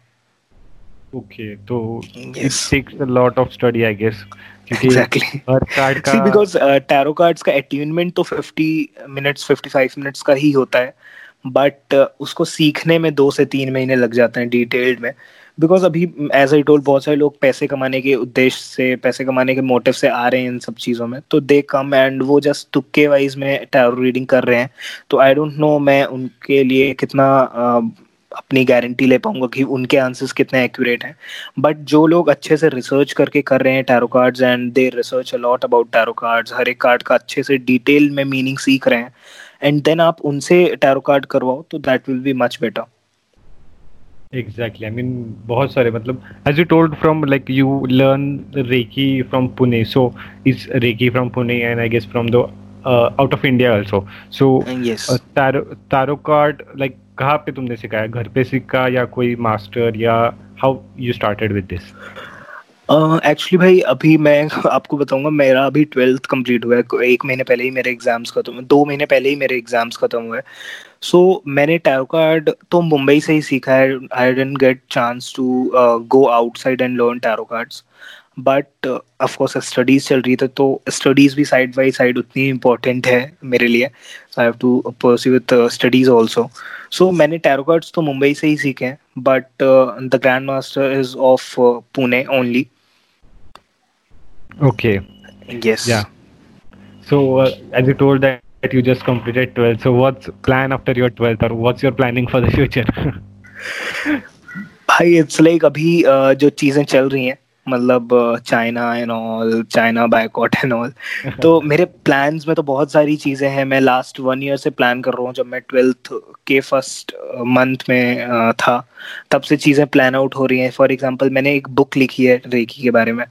ओके, तो it takes a lot of study I guess. Exactly. See, because tarot cards का attunement तो 50 minutes 55 minutes का ही होता है, बट उसको सीखने में 2 से 3 महीने लग जाते हैं डिटेल्ड में. बिकॉज अभी एज आई टोल्ड बहुत सारे लोग पैसे कमाने के उद्देश्य से, पैसे कमाने के मोटिव से आ रहे हैं इन सब चीज़ों में, तो दे कम एंड वो जस्ट तुक्के वाइज में टैरो रीडिंग कर रहे हैं. तो आई डोंट नो मैं उनके लिए कितना अपनी गारंटी ले पाऊंगा कि उनके आंसर्स कितने एक्यूरेट हैं. बट जो लोग अच्छे से रिसर्च करके कर रहे हैं tarot cards and they research a lot about tarot cards, हर एक कार्ड का अच्छे से डिटेल में मीनिंग सीख रहे हैं, एंड देन आप उनसे टैरो कार्ड करवाओ तो that will be much better. Exactly. I mean बहुत सारे मतलब as you told from like you learn reiki from Pune, so is reiki from Pune and I guess from the out of India also. So tarot card like कहाँ पे तुमने सिखाया, घर पे सीखा या कोई मास्टर, या how you started with this? Actually भाई अभी मैं आपको बताऊंगा, मेरा अभी 12th कंप्लीट हुआ है, 1 महीने पहले ही मेरे एग्जाम्स खत्म हुए, 2 महीने पहले ही मेरे एग्जाम्स खत्म हुए. सो मैंने टैरो कार्ड तो मुंबई से ही सीखा है. I didn't get chance to go outside and learn tarot cards, but of course studies चल रही थी तो स्टडीज भी साइड बाई साइड उतनी इम्पोर्टेंट है मेरे लिए. I have to pursue with studies also. So मैंने टैरो कार्ड्स तो मुंबई से ही सीखे हैं, but the grand master is of Pune only. Okay. Yes. Yeah. So as you told that you just completed 12, so what's plan after your 12th, or what's your planning for the future? भाई it's like अभी जो चीजें चल रही हैं, मतलब China boycott and all, तो मेरे प्लान्स में तो बहुत सारी चीजें हैं. मैं लास्ट 1 ईयर से प्लान कर रहा हूँ. जब मैं 12th के फर्स्ट मंथ में था तब से चीजें प्लान आउट हो रही हैं. फॉर एग्जाम्पल मैंने एक बुक लिखी है रेकी के बारे में,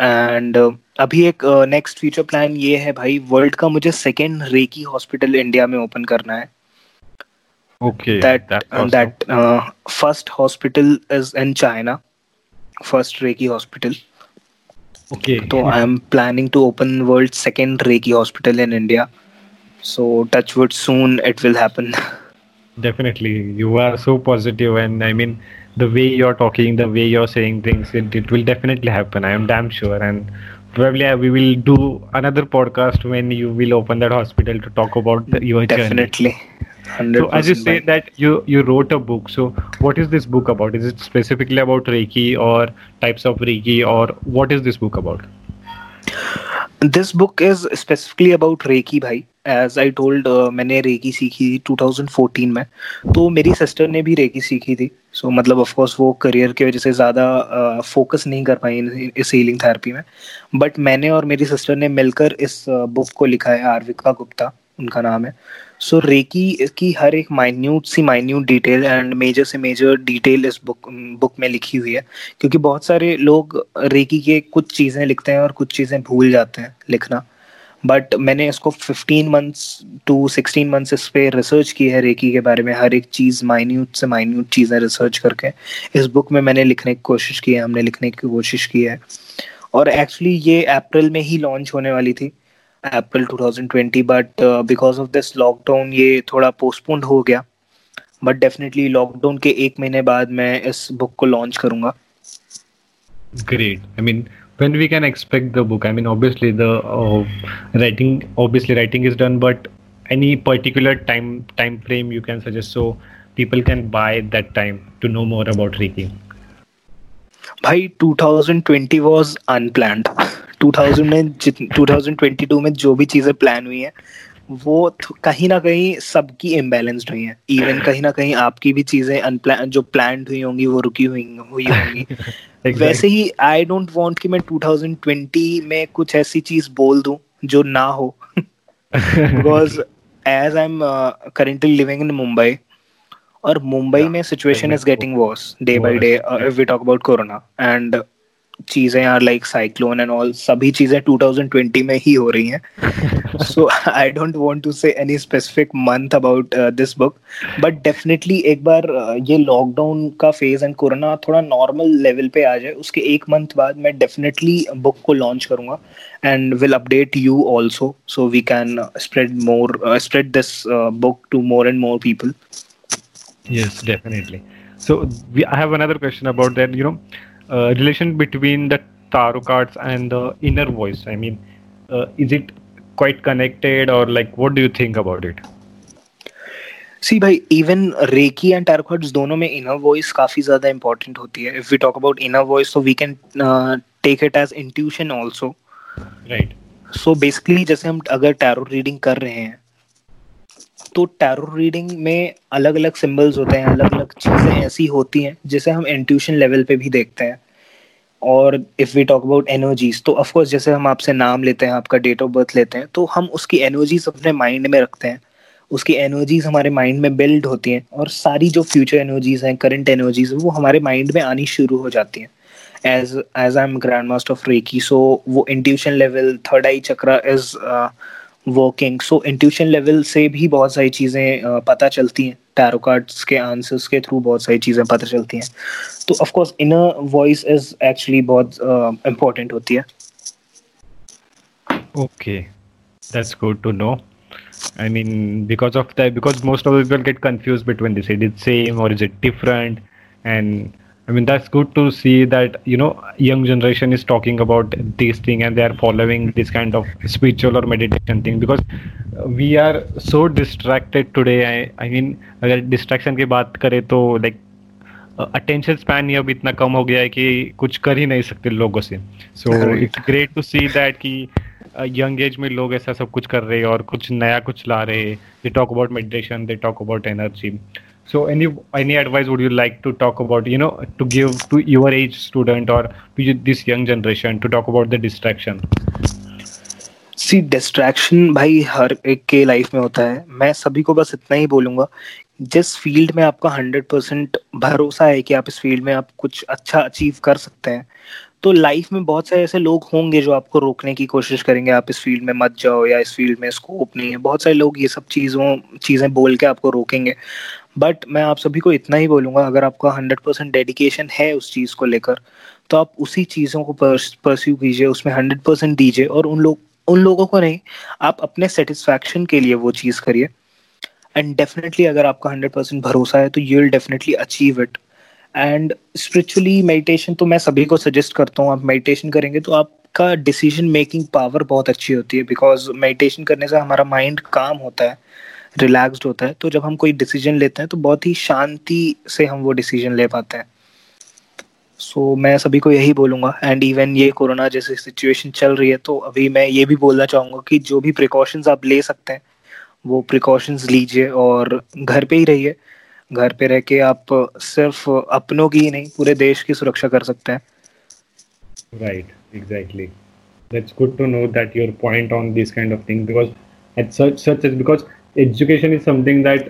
एंड अभी एक नेक्स्ट फ्यूचर प्लान ये है भाई, वर्ल्ड का मुझे 2nd रेकी हॉस्पिटल इंडिया में ओपन करना है. Okay. That first hospital is in China, first reiki hospital. Okay. तो I am planning to open world 2nd reiki hospital in India. So touch wood soon it will happen. Definitely, you are so positive, and I mean the way you're talking, the way you're saying things, it will definitely happen. I am damn sure, and probably we will do another podcast when you will open that hospital to talk about your definitely. Journey. Definitely. So as you say that you wrote a book, so what is this book about? Is it specifically about Reiki or types of Reiki, or what is this book about? This book is specifically about Reiki, bhai. As I told, मैंने reiki सीखी 2014 में, तो मेरी sister ने भी reiki सीखी थी. सो मतलब ऑफ कोर्स वो करियर की वजह से ज़्यादा फोकस नहीं कर पाई इस हीलिंग थेरेपी में, बट मैंने और मेरी सिस्टर ने मिलकर इस बुक को लिखा है. आर्विका गुप्ता उनका नाम है. सो रेकी की हर एक माइन्यूट डिटेल एंड मेजर से मेजर डिटेल इस बुक में लिखी हुई है, क्योंकि बहुत सारे लोग रेकी के कुछ चीज़ें लिखते हैं और कुछ चीज़ें भूल जाते हैं लिखना. बट मैंने इसको 15 मंथ्स टू 16 मंथ्स इस पर रिसर्च की है रेकी के बारे में. हर एक चीज़ माइन्यूट से माइन्यूट चीज़ें रिसर्च करके इस बुक में मैंने लिखने की कोशिश की है, हमने लिखने की कोशिश की है. और एक्चुअली ये अप्रैल में ही लॉन्च होने वाली थी, April 2020, but because of this lockdown ये थोड़ा पोस्टपोन्ड हो गया. बट डेफिनेटली लॉकडाउन के 1 महीने बाद मैं इस बुक को लॉन्च करूँगा. Great. I mean when we can expect the book? I mean, obviously the writing is done, but any particular time frame you can suggest so people can buy that time to know more about Reiki? Bhai, 2020 was unplanned. 2022 में जो भी चीज़ें plan हुई हैं वो कहीं ना कहीं सबकी इम्बैलेंस्ड हुई हैं. इवन कहीं ना कहीं आपकी भी चीजें जो प्लान्ड हुई होंगी वो रुकी हुई होंगी. exactly. वैसे ही आई डोंट वांट कि मैं 2020 में कुछ ऐसी चीज बोल दूं जो ना हो. Because as I am currently living in Mumbai, और मुंबई में situation is getting worse day by day. If we talk about corona and चीजें are like cyclone and all, सभी चीजें 2020 में ही हो रही हैं. So I don't want to say any specific month about this book, but definitely एक बार ये लॉकडाउन का फेज एंड कोरोना थोड़ा नॉर्मल लेवल पे आ जाए, उसके एक मंथ बाद मैं डेफिनेटली बुक को लॉन्च करूंगा and will update you also, so we can spread this book to more and more people. Yes, definitely. So I have another question about that, relation between the tarot cards and the inner voice. I mean, is it quite connected, or like what do you think about it? See, bhai, even Reiki and tarot cards, दोनों में inner voice काफी ज़्यादा important होती है. If we talk about inner voice, so we can take it as intuition also. Right. So basically, जैसे हम अगर tarot reading कर रहे हैं, तो टैरो रीडिंग में अलग अलग सिंबल्स होते हैं, अलग अलग चीज़ें ऐसी होती हैं जिसे हम इंट्यूशन लेवल पे भी देखते हैं. और if we talk about energies, तो ऑफकोर्स जैसे हम आपसे नाम लेते हैं, आपका डेट ऑफ बर्थ लेते हैं, तो हम उसकी एनर्जीज अपने माइंड में रखते हैं, उसकी एनर्जीज हमारे माइंड में बिल्ड होती हैं, और सारी जो फ्यूचर एनर्जीज हैं, करंट एनर्जीज, वो हमारे माइंड में आनी शुरू हो जाती हैं. As I am grand master of reiki, so वो intuition level, third eye chakra is working, so intuition level से भी बहुत सारी चीज़ें पता चलती हैं, टैरो कार्ड्स के आंसर्स के थ्रू बहुत सारी चीज़ें पता चलती हैं. तो of course inner voice is actually बहुत इम्पोर्टेंट होती है. Okay, that's good to know. I mean because of that, because most of people get confuse between this, is it same और is it different, and I mean, that's good to see that, young generation is talking about this thing and they are following this kind of spiritual or meditation thing, because we are so distracted today. I mean, अगर distraction की बात करें तो like attention span अब इतना कम हो गया है कि कुछ कर ही नहीं सकते लोगों से. So it's great to see that कि young age में लोग ऐसा सब कुछ कर रहे हैं और कुछ नया कुछ ला रहे हैं. They talk about meditation, they talk about energy. So any advice would you like to talk about, to give to your age student or to this young generation to talk about the distraction? See, distraction भाई हर एक के life में होता है. मैं सभी को बस इतना ही बोलूँगा, जिस फील्ड में आपका 100% भरोसा है कि आप इस फील्ड में आप कुछ अच्छा अचीव कर सकते हैं, तो लाइफ में बहुत सारे ऐसे लोग होंगे जो आपको रोकने की कोशिश करेंगे, आप इस फील्ड में मत जाओ या इस फील्ड में स्कोप नहीं है. बहुत सारे लोग ये सब चीज़ें बोल के आपको रोकेंगे, बट मैं आप सभी को इतना ही बोलूँगा, अगर आपका 100% डेडिकेशन है उस चीज़ को लेकर, तो आप उसी चीज़ों को परस्यू कीजिए, उसमें 100% दीजिए, और उन लोगों को नहीं, आप अपने सेटिस्फैक्शन के लिए वो चीज़ करिए. एंड डेफिनेटली अगर आपका 100% भरोसा है तो you will definitely achieve it. And spiritually meditation तो मैं सभी को सजेस्ट करता हूँ, आप मेडिटेशन करेंगे तो आपका डिसीजन मेकिंग पावर बहुत अच्छी होती है, बिकॉज मेडिटेशन करने से हमारा माइंड काम होता है, रिलैक्स्ड होता है, तो जब हम कोई डिसीजन लेते हैं तो बहुत ही शांति से हम वो डिसीजन ले पाते हैं. सो मैं सभी को यही बोलूँगा. एंड इवन ये कोरोना जैसी सिचुएशन चल रही है, तो अभी मैं ये भी बोलना चाहूँगा कि जो भी प्रिकॉशंस आप ले सकते हैं वो प्रिकॉशंस लीजिए, और घर पे ही रहिए. घर पे रह के आप सिर्फ अपनों की ही नहीं, पूरे देश की सुरक्षा कर सकते हैं. Right, exactly. That's good to know that your point on this kind of thing, because at such as, because education is something that,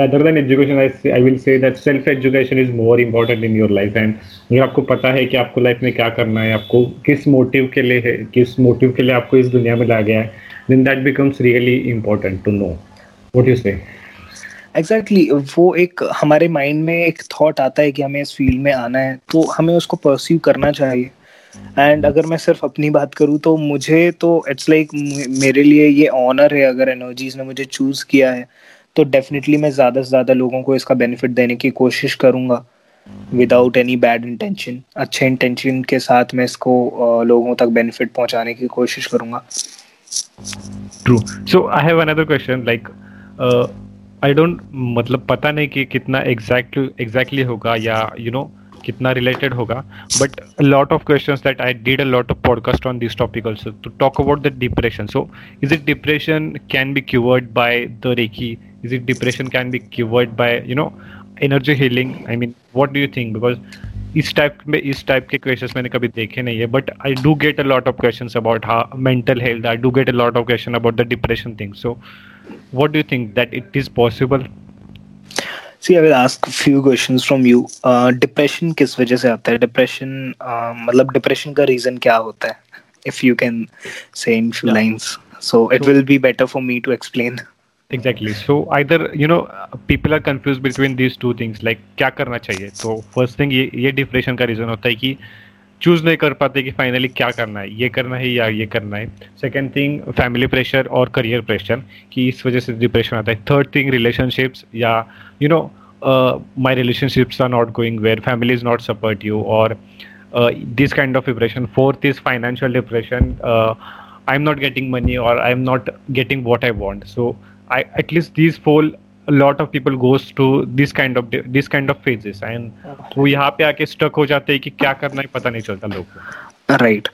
rather than education, I will say that self-education is more important in your life. And अगर आपको पता है कि आपको life में क्या करना है, आपको किस मोटिव के लिए आपको इस दुनिया में ला गया है, then that becomes really important to know. What do you say? Exactly, वो एक हमारे माइंड में एक थॉट आता है कि हमें इस फील्ड में आना है, तो हमें उसको परस्यू करना चाहिए. एंड अगर मैं सिर्फ अपनी बात करूँ तो मुझे तो इट्स लाइक मेरे लिए ये ऑनर है, अगर एनर्जीज ने मुझे चूज़ किया है तो डेफिनेटली मैं ज़्यादा से ज़्यादा लोगों को इसका बेनिफिट देने की कोशिश करूँगा, विदाउट एनी बैड इंटेंशन. अच्छे इंटेंशन के साथ मैं इसको लोगों तक बेनिफिट पहुँचाने की कोशिश करूँगा. True. So I have another question, like I don't, मतलब पता नहीं कि कितना एग्जैक्टली होगा या कितना related होगा, but a lot of questions that I did a lot of podcast on this topic also to talk about the depression. So is it depression can be cured by the Reiki? Is it depression can be cured by, you know, energy healing? I mean, what do you think? Because इस type के questions मैंने कभी देखे नहीं है, but I do get a lot of questions about how mental health, I do get a lot of question about the depression thing. So what do you think that it is possible? See, I will ask a few questions from you. Depression किस वजह से आता है? Depression मतलब depression का reason क्या होता है? If you can say in few lines, so it will be better for me to explain. Exactly. So either, you know, people are confused between these two things, like क्या करना चाहिए. So first thing ये depression का reason होता है कि choose नहीं कर पाते कि finally क्या करना है, ये करना है या ये करना है. Second thing family pressure और career pressure कि इस वजह से depression आता है. Third thing relationships या you know my relationships are not going well, family is not support you or this kind of depression. Fourth is financial depression, I'm not getting money or I'm not getting what I want. So at least these four, a lot of people goes to this kind of phases and वो यहाँ पे आके stuck हो जाते हैं कि क्या करना है पता नहीं चलता लोगों को. Right.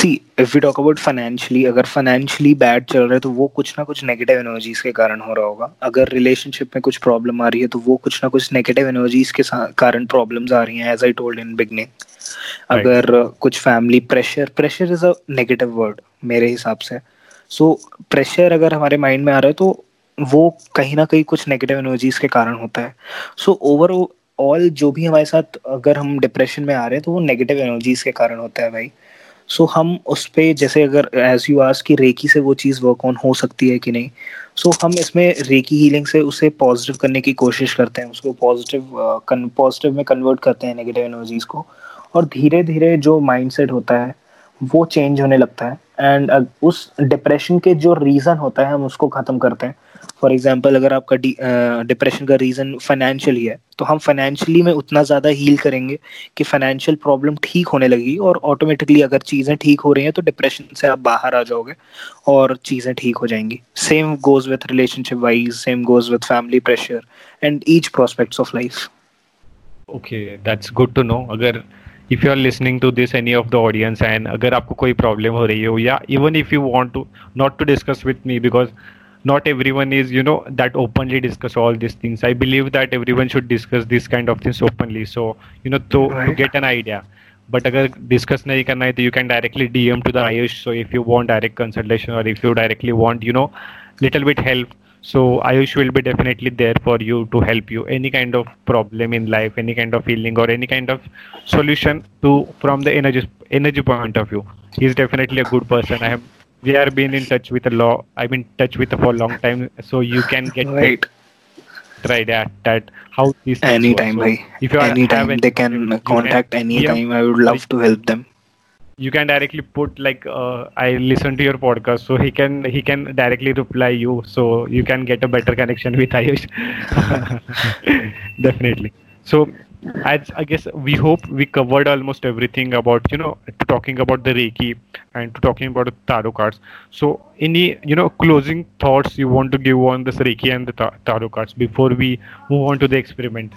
See, if we talk about financially, अगर financially bad चल रहा है तो वो कुछ ना कुछ negative energies के कारण हो रहा होगा. अगर relationship में कुछ problem आ रही है तो वो कुछ ना कुछ negative energies के कारण problems आ रही हैं, as I told in beginning. अगर कुछ family pressure is a negative word मेरे हिसाब से. So pressure अगर हमारे mind में आ रहा है तो वो कहीं ना कहीं कुछ नेगेटिव एनर्जीज के कारण होता है. सो ओवरऑल जो भी हमारे साथ अगर हम डिप्रेशन में आ रहे हैं तो वो नेगेटिव एनर्जीज के कारण होता है भाई. सो हम उस पे जैसे अगर एज यू आस्क कि रेकी से वो चीज़ वर्क ऑन हो सकती है कि नहीं, सो हम इसमें रेकी हीलिंग से उसे पॉजिटिव करने की कोशिश करते हैं, उसको पॉजिटिव में कन्वर्ट करते हैं नेगेटिव एनर्जीज को, और धीरे धीरे जो माइंडसेट होता है वो चेंज होने लगता है एंड उस डिप्रेशन के जो रीज़न होता है हम उसको ख़त्म करते हैं. फॉर एग्जाम्पल अगर आपका डिप्रेशन का रीज़न फाइनेंशियली है तो हम फाइनेंशियली में उतना ज़्यादा हील करेंगे कि फाइनेंशियल प्रॉब्लम ठीक होने लगेगी और ऑटोमेटिकली अगर चीज़ें ठीक हो रही हैं तो डिप्रेशन से आप बाहर आ जाओगे और चीज़ें ठीक हो जाएंगी. Same goes with relationship wise, same goes with family pressure and each prospects of life. Okay, that's good to know. अगर If you are listening to this, any of the audience, and अगर आपको कोई problem हो रही हो, या even if you want to not to discuss with me because not everyone is, you know, that openly discuss all these things. I believe that everyone should discuss this kind of things openly. So, you know, to get an idea. But अगर discuss नहीं करना है तो you can directly DM to the Ayush. So if you want direct consultation or if you directly want, you know, little bit help, so Ayush will be definitely there for you to help you any kind of problem in life, any kind of healing or any kind of solution to from the energy point of view. He is definitely a good person. We have been in touch with for a long time, so you can get right at how these anytime so if you anytime have they can contact can, anytime I would love to help them. You can directly put like I listen to your podcast, so he can directly reply you, so you can get a better connection with Ayush. Definitely. So I guess we hope we covered almost everything about, you know, talking about the Reiki and talking about tarot cards. So any, you know, closing thoughts you want to give on this Reiki and the tarot cards before we move on to the experiment?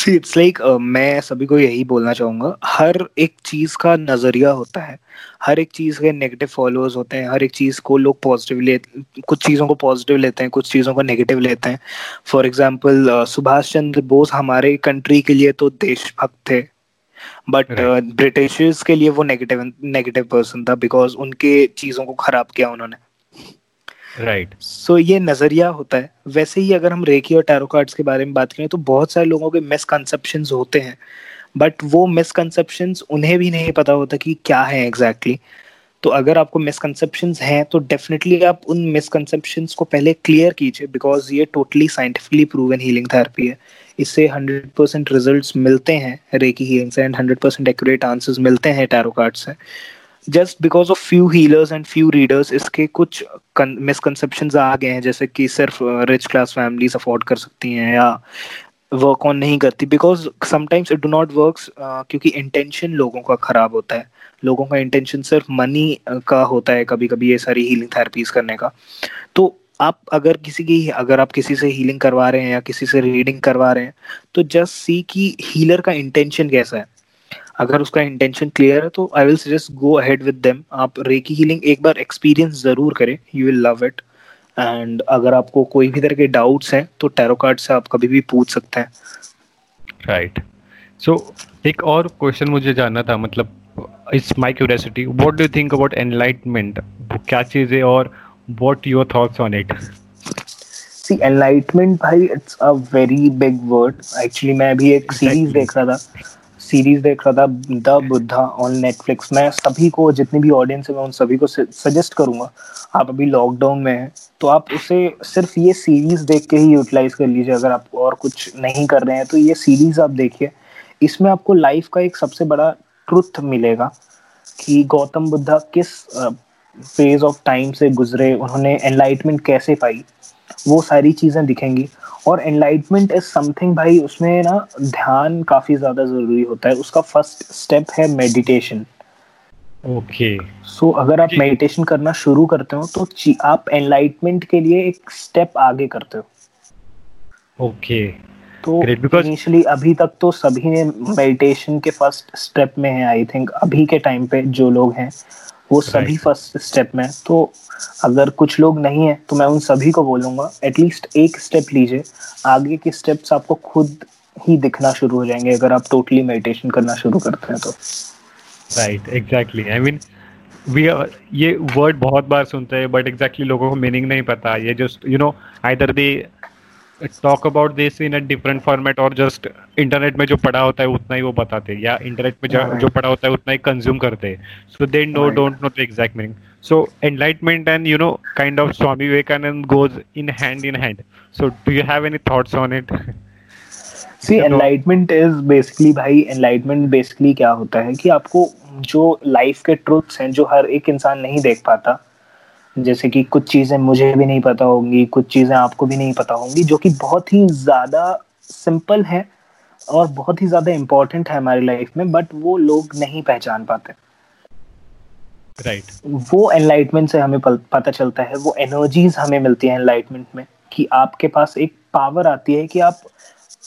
See, it's like मैं सभी को यही बोलना चाहूँगा, हर एक चीज़ का नज़रिया होता है, हर एक चीज़ के नेगेटिव फॉलोअर्स होते हैं, हर एक चीज़ को लोग कुछ चीज़ों को पॉजिटिव लेते हैं, कुछ चीज़ों को नेगेटिव लेते हैं. फॉर एग्जांपल सुभाष चंद्र बोस हमारे कंट्री के लिए तो देशभक्त थे, बट ब्रिटिशर्स के लिए वो नेगेटिव पर्सन था बिकॉज उनके चीज़ों को ख़राब किया उन्होंने. राइट. सो ये नज़रिया होता है. वैसे ही अगर हम रेकी और टैरो कार्ड्स के बारे में बात करें तो बहुत सारे लोगों के मिसकंसेप्शंस होते हैं, बट वो मिसकंसेप्शंस उन्हें भी नहीं पता होता कि क्या है एग्जैक्टली. तो अगर आपको मिसकंसेप्शंस हैं तो डेफिनेटली आप उन मिसकंसेप्शंस को पहले क्लियर कीजिए बिकॉज ये totally scientifically proven healing therapy है. इससे 100% रिजल्ट्स मिलते हैं रेकी हीलिंग से एंड 100% एक्यूरेट आंसर्स मिलते हैं टैरो कार्ड्स से. Just because of few healers and few readers इसके कुछ मिसकंसेप्शंस आ गए हैं, जैसे कि सिर्फ रिच क्लास फैमिलीज अफोर्ड कर सकती हैं या वर्क ऑन नहीं करती, because sometimes it do not works क्योंकि इंटेंशन लोगों का ख़राब होता है. लोगों का इंटेंशन सिर्फ मनी का होता है कभी कभी ये सारी हीलिंग थेरेपीज करने का. तो आप अगर आप किसी से हीलिंग करवा रहे हैं या किसी से रीडिंग करवा रहे हैं तो जस्ट सी कि हीलर का इंटेंशन कैसा है. अगर उसका इंटेंशन क्लियर है तो I will suggest go ahead with them. आप रेकी हीलिंग एक बार एक्सपीरियंस जरूर करें, you will love it. And अगर आपको कोई भी तरह के डाउट्स हैं तो टैरो कार्ड से आप कभी भी पूछ सकते हैं. राइट. सो एक और क्वेश्चन मुझे जानना था, मतलब it's my curiosity, what do you think about enlightenment? क्या चीज़ है और what your thoughts on it? See enlightenment भाई it's a very big word. Actually मैं अभी एक सीरीज देख रहा था द बुद्धा ऑन नेटफ्लिक्स. मैं सभी को, जितनी भी ऑडियंस है, मैं उन सभी को सजेस्ट करूँगा, आप अभी लॉकडाउन में हैं तो आप उसे सिर्फ ये सीरीज देख के ही यूटिलाइज कर लीजिए. अगर आप और कुछ नहीं कर रहे हैं तो ये सीरीज आप देखिए. इसमें आपको लाइफ का एक सबसे बड़ा ट्रुथ मिलेगा कि गौतम बुद्धा किस फेज ऑफ टाइम से गुजरे, उन्होंने एनलाइटमेंट कैसे पाई, वो सारी चीज़ें दिखेंगी. और एनलाइटमेंट इज समथिंग भाई, उसमें ना ध्यान काफ़ी ज़्यादा ज़रूरी होता है. उसका फर्स्ट स्टेप है मेडिटेशन. ओके. सो अगर आप मेडिटेशन करना शुरू करते हो तो आप एनलाइटमेंट के लिए एक स्टेप आगे करते हो. ओके. तो इनिशियली अभी तक तो सभी ने मेडिटेशन के फर्स्ट स्टेप में है. आई थिंक अभी के टाइम पे जो लोग हैं वो सभी फर्स्ट स्टेप में. तो अगर कुछ लोग नहीं है तो मैं उन सभी को बोलूँगा एटलीस्ट एक स्टेप लीजिए. आगे के स्टेप्स आपको खुद ही दिखना शुरू हो जाएंगे अगर आप टोटली मेडिटेशन करना शुरू करते हैं तो. राइट. एग्जैक्टली. आई मीन ये वर्ड बहुत बार सुनते हैं बट एग्जैक्टली लोगों को मीनिंग नहीं पता. ये just you know either they talk about this in a different format और जस्ट इंटरनेट में जो पढ़ा होता है उतना ही वो बताते हैं या इंटरनेट में जो पढ़ा होता है उतना ही कंज्यूम करते हैं. So they don't know the exact meaning. So enlightenment and you know kind of Swami Vivekananda goes in hand. So do you have any thoughts on it? See enlightenment is basically भाई, enlightenment basically क्या होता है कि आपको जो life के truths हैं जो हर एक इंसान नहीं देख पाता, जैसे कि कुछ चीज़ें मुझे भी नहीं पता होंगी, कुछ चीज़ें आपको भी नहीं पता होंगी, जो कि बहुत ही ज़्यादा सिंपल है और बहुत ही ज़्यादा इम्पोर्टेंट है हमारी लाइफ में, बट वो लोग नहीं पहचान पाते. राइट. वो एनलाइटमेंट से हमें पता चलता है, वो एनर्जीज हमें मिलती हैं एनलाइटमेंट में, कि आपके पास एक पावर आती है कि आप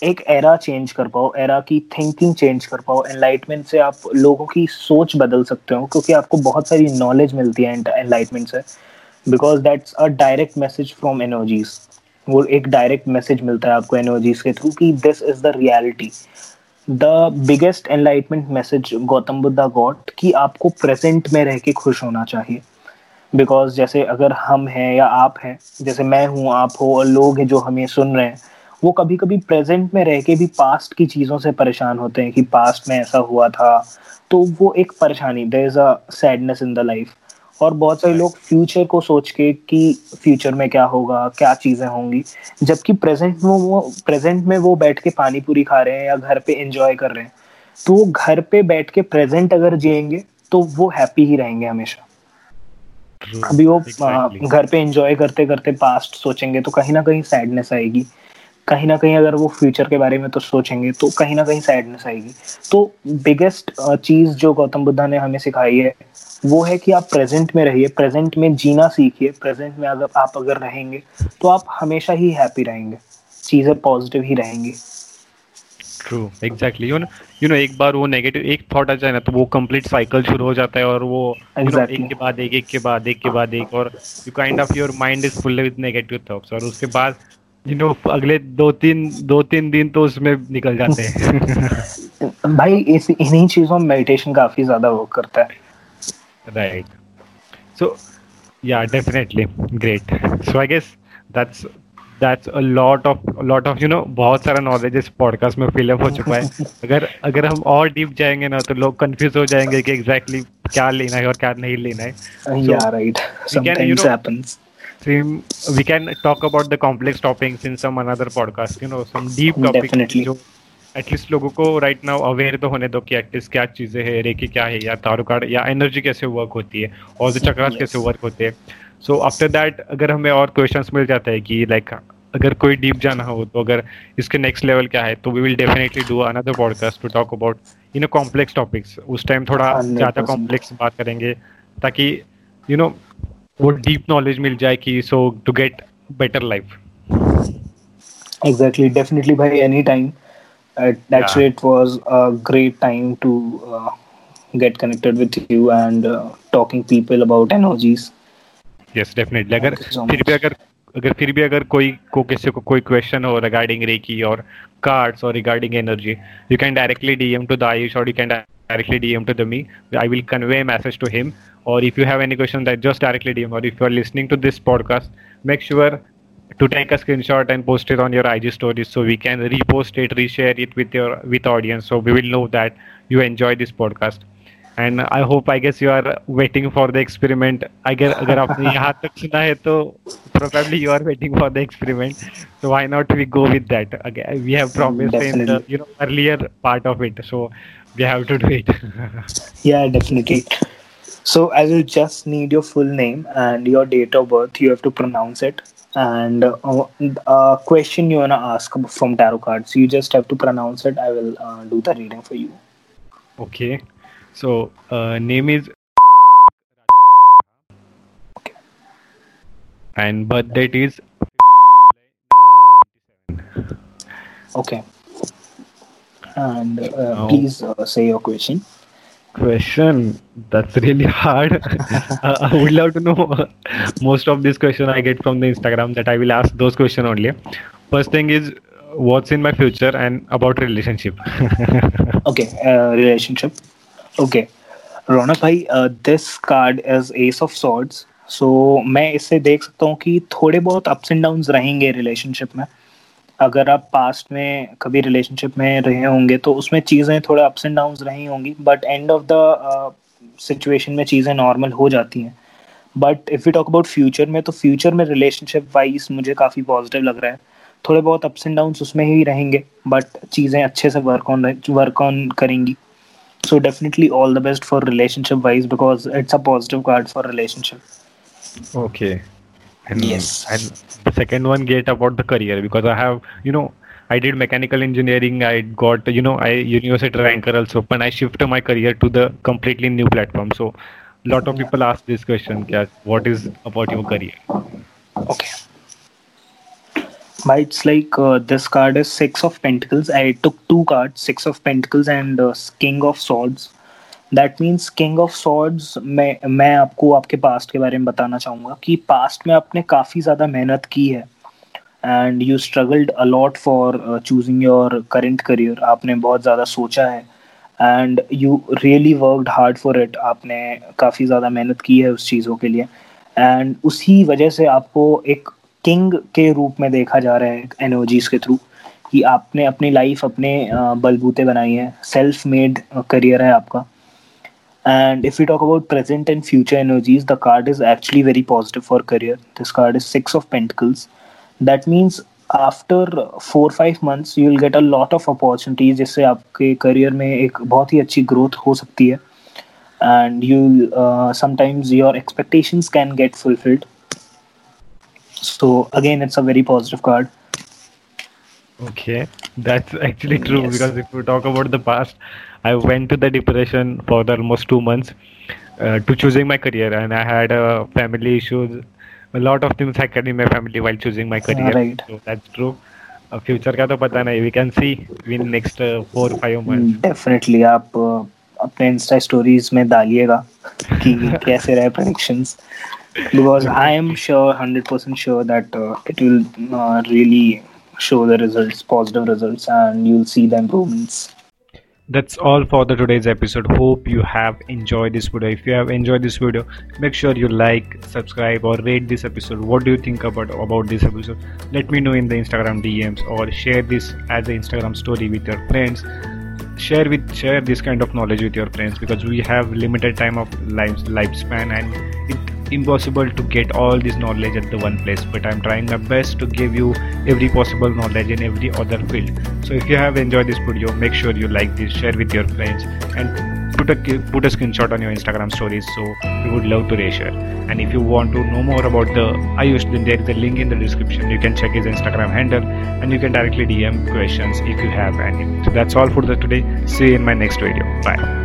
एक एरा चेंज कर पाओ, एरा की थिंकिंग चेंज कर पाओ. एनलाइटमेंट से आप लोगों की सोच बदल सकते हो क्योंकि आपको बहुत सारी नॉलेज मिलती है एनलाइटमेंट से. Because that's a direct message from energies. वो एक direct message मिलता है आपको energies के through कि this is the reality. The biggest enlightenment message Gautam Buddha got कि आपको present में रह के खुश होना चाहिए. Because जैसे अगर हम हैं या आप हैं, जैसे मैं हूँ, आप हो और लोग हैं जो हमें सुन रहे हैं, वो कभी कभी present में रह के भी past की चीज़ों से परेशान होते हैं कि past में ऐसा हुआ था, तो वो एक परेशानी, there is a sadness in the life. और बहुत सारे लोग फ्यूचर को सोच के कि फ्यूचर में क्या होगा, क्या चीज़ें होंगी, जबकि प्रेजेंट में वो बैठ के पानी पूरी खा रहे हैं या घर पे एंजॉय कर रहे हैं. तो वो घर पे बैठ के प्रेजेंट अगर जिएंगे तो वो हैप्पी ही रहेंगे हमेशा. अभी वो घर पे एंजॉय करते करते पास्ट सोचेंगे तो कहीं ना कहीं सैडनेस आएगी, कहीं ना कहीं अगर वो फ्यूचर के बारे में तो सोचेंगे तो कहीं ना कहीं सैडनेस आएगी. तो बिगेस्ट चीज़ जो गौतम बुद्धा ने हमें सिखाई है वो है कि आप प्रेजेंट में रहिए, प्रेजेंट में जीना सीखिए. प्रेजेंट में अगर आप रहेंगे तो आप हमेशा ही हैप्पी रहेंगे, चीज़ें पॉजिटिव ही रहेंगी. ट्रू. एग्जैक्टली. यू नो एक बार वो नेगेटिव एक थॉट आ जाए ना तो वो कंप्लीट साइकिल शुरू हो जाता है और वो एक के बाद एक और you kind of your mind is full with negative thoughts और उसके बाद यू नो अगले दो तीन दिन तो उसमें निकल जाते हैं. भाई इन्हीं चीज़ों में मेडिटेशन काफ़ी ज़्यादा वर्क करता है. Right. So, yeah, definitely. Great. So, I guess that's a lot of you know बहुत सारा knowledge इस podcast में fill up हो चुका है. अगर हम और deep जाएंगे ना तो लोग confused हो जाएंगे कि exactly क्या लेना है और क्या नहीं लेना है. Yeah, right. Sometimes happens. We can talk about the complex topics in some another podcast. You know, some deep topics. Definitely. At least लोगों को राइट नाउ अवेयर तो होने दो कि एटलीस्ट क्या चीज़ें है, रेकी क्या है, या तारो कार्ड या एनर्जी कैसे वर्क होती है और जो चक्रास कैसे वर्क होते हैं. सो आफ्टर दैट अगर हमें और क्वेश्चंस मिल जाता है कि लाइक अगर कोई डीप जाना हो तो अगर इसके नेक्स्ट लेवल क्या है तो we will definitely do another podcast to talk about you know complex topics. उस टाइम थोड़ा ज़्यादा कॉम्प्लेक्स बात करेंगे ताकि यू नो वो डीप नॉलेज मिल जाए कि so to get better life. Exactly, definitely by any time. That's It was a great time to get connected with you and talking people about energies. Yes, definitely. अगर फिर भी किसी को कोई question हो regarding Reiki or cards or regarding energy, you can directly DM to the Ayush or you can directly DM to the me. I will convey a message to him. Or if you have any question, that just directly DM. Or if you are listening to this podcast, make sure to take a screenshot and post it on your IG stories so we can repost it, reshare it with audience, so we will know that you enjoy this podcast. And I guess you are waiting for the experiment. अगर आपने यहाँ तक सुना है तो probably you are waiting for the experiment. So why not we go with that? Again, we have promised in the earlier part of it, so we have to do it. Yeah, definitely. So I will just need your full name and your date of birth. You have to pronounce it. And a question you want to ask from tarot cards. You just have to pronounce it. I will do the reading for you. Okay. So, name is... Okay. And birth date is... Okay. And please say your question. Question, that's really hard. I would love to know. Most of this question I get from the Instagram, that I will ask those questions only. First thing is, what's in my future and about relationship. Okay, relationship. Okay, Ronak bhai, this card is Ace of Swords. So, मैं इससे देख सकता हूँ कि थोड़े बहुत ups and downs रहेंगे relationship में. अगर आप पास्ट में कभी रिलेशनशिप में रहे होंगे तो उसमें चीज़ें थोड़ा अप्स एंड डाउन्स रही होंगी, but end of the situation में चीज़ें नॉर्मल हो जाती हैं. But if you talk about future में, तो फ्यूचर में रिलेशनशिप वाइज मुझे काफ़ी पॉजिटिव लग रहा है. थोड़े बहुत अप्स एंड डाउन्स उसमें ही रहेंगे, बट चीज़ें अच्छे से वर्क ऑन करेंगी. So definitely all the best for relationship wise, because it's a positive card for relationship. Okay. And, yes. And the second one get about the career, because I have, I did mechanical engineering. I got, I university ranker also, but I shifted my career to the completely new platform. So a lot of people ask this question, what is about your career? Okay. But it's like this card is Six of Pentacles. I took two cards, Six of Pentacles and King of Swords. That means King of Swords, मैं आपको आपके past के बारे में बताना चाहूँगा कि past में आपने काफ़ी ज़्यादा मेहनत की है and you struggled a lot for choosing your current career. आपने बहुत ज़्यादा सोचा है and you really worked hard for it. आपने काफ़ी ज़्यादा मेहनत की है उस चीज़ों के लिए एंड उसी वजह से आपको एक किंग के रूप में देखा जा रहा है एनर्जीज़ के थ्रू, कि आपने अपनी लाइफ अपने बलबूते बनाई है. सेल्फ मेड करियर है आपका. And if we talk about present and future energies, the card is actually very positive for career. This card is Six of Pentacles. That means after 4-5 months, you will get a lot of opportunities, जिससे आपके career में एक बहुत ही अच्छी growth हो सकती है. And you sometimes your expectations can get fulfilled. So again, it's a very positive card. Okay, that's actually true. Yes. Because if we talk about the past, I went to the depression for almost 2 months to choosing my career, and I had family issues. A lot of things happened in my family while choosing my career. Right. So that's true. Future का तो पता नहीं. We can see in next 4-5 months. Definitely, आप अपने Insta stories में डालिएगा कि कैसे रहे predictions, because I am sure 100% sure that it will really show the results, positive results, and you'll see the improvements. That's all for the today's episode. Hope you have enjoyed this video. If you have enjoyed this video, make sure you like, subscribe, or rate this episode. What do you think about this episode? Let me know in the Instagram DMs, or share this as an Instagram story with your friends. Share this kind of knowledge with your friends, because we have limited time of lifespan, and it's impossible to get all this knowledge at the one place. But I'm trying my best to give you every possible knowledge in every other field. So if you have enjoyed this video, make sure you like this, share with your friends, and put a screenshot on your Instagram stories, so we would love to reshare. And if you want to know more about the Ayush, then there is a link in the description. You can check his Instagram handle, and you can directly DM questions if you have any. So that's all for today. See you in my next video. Bye.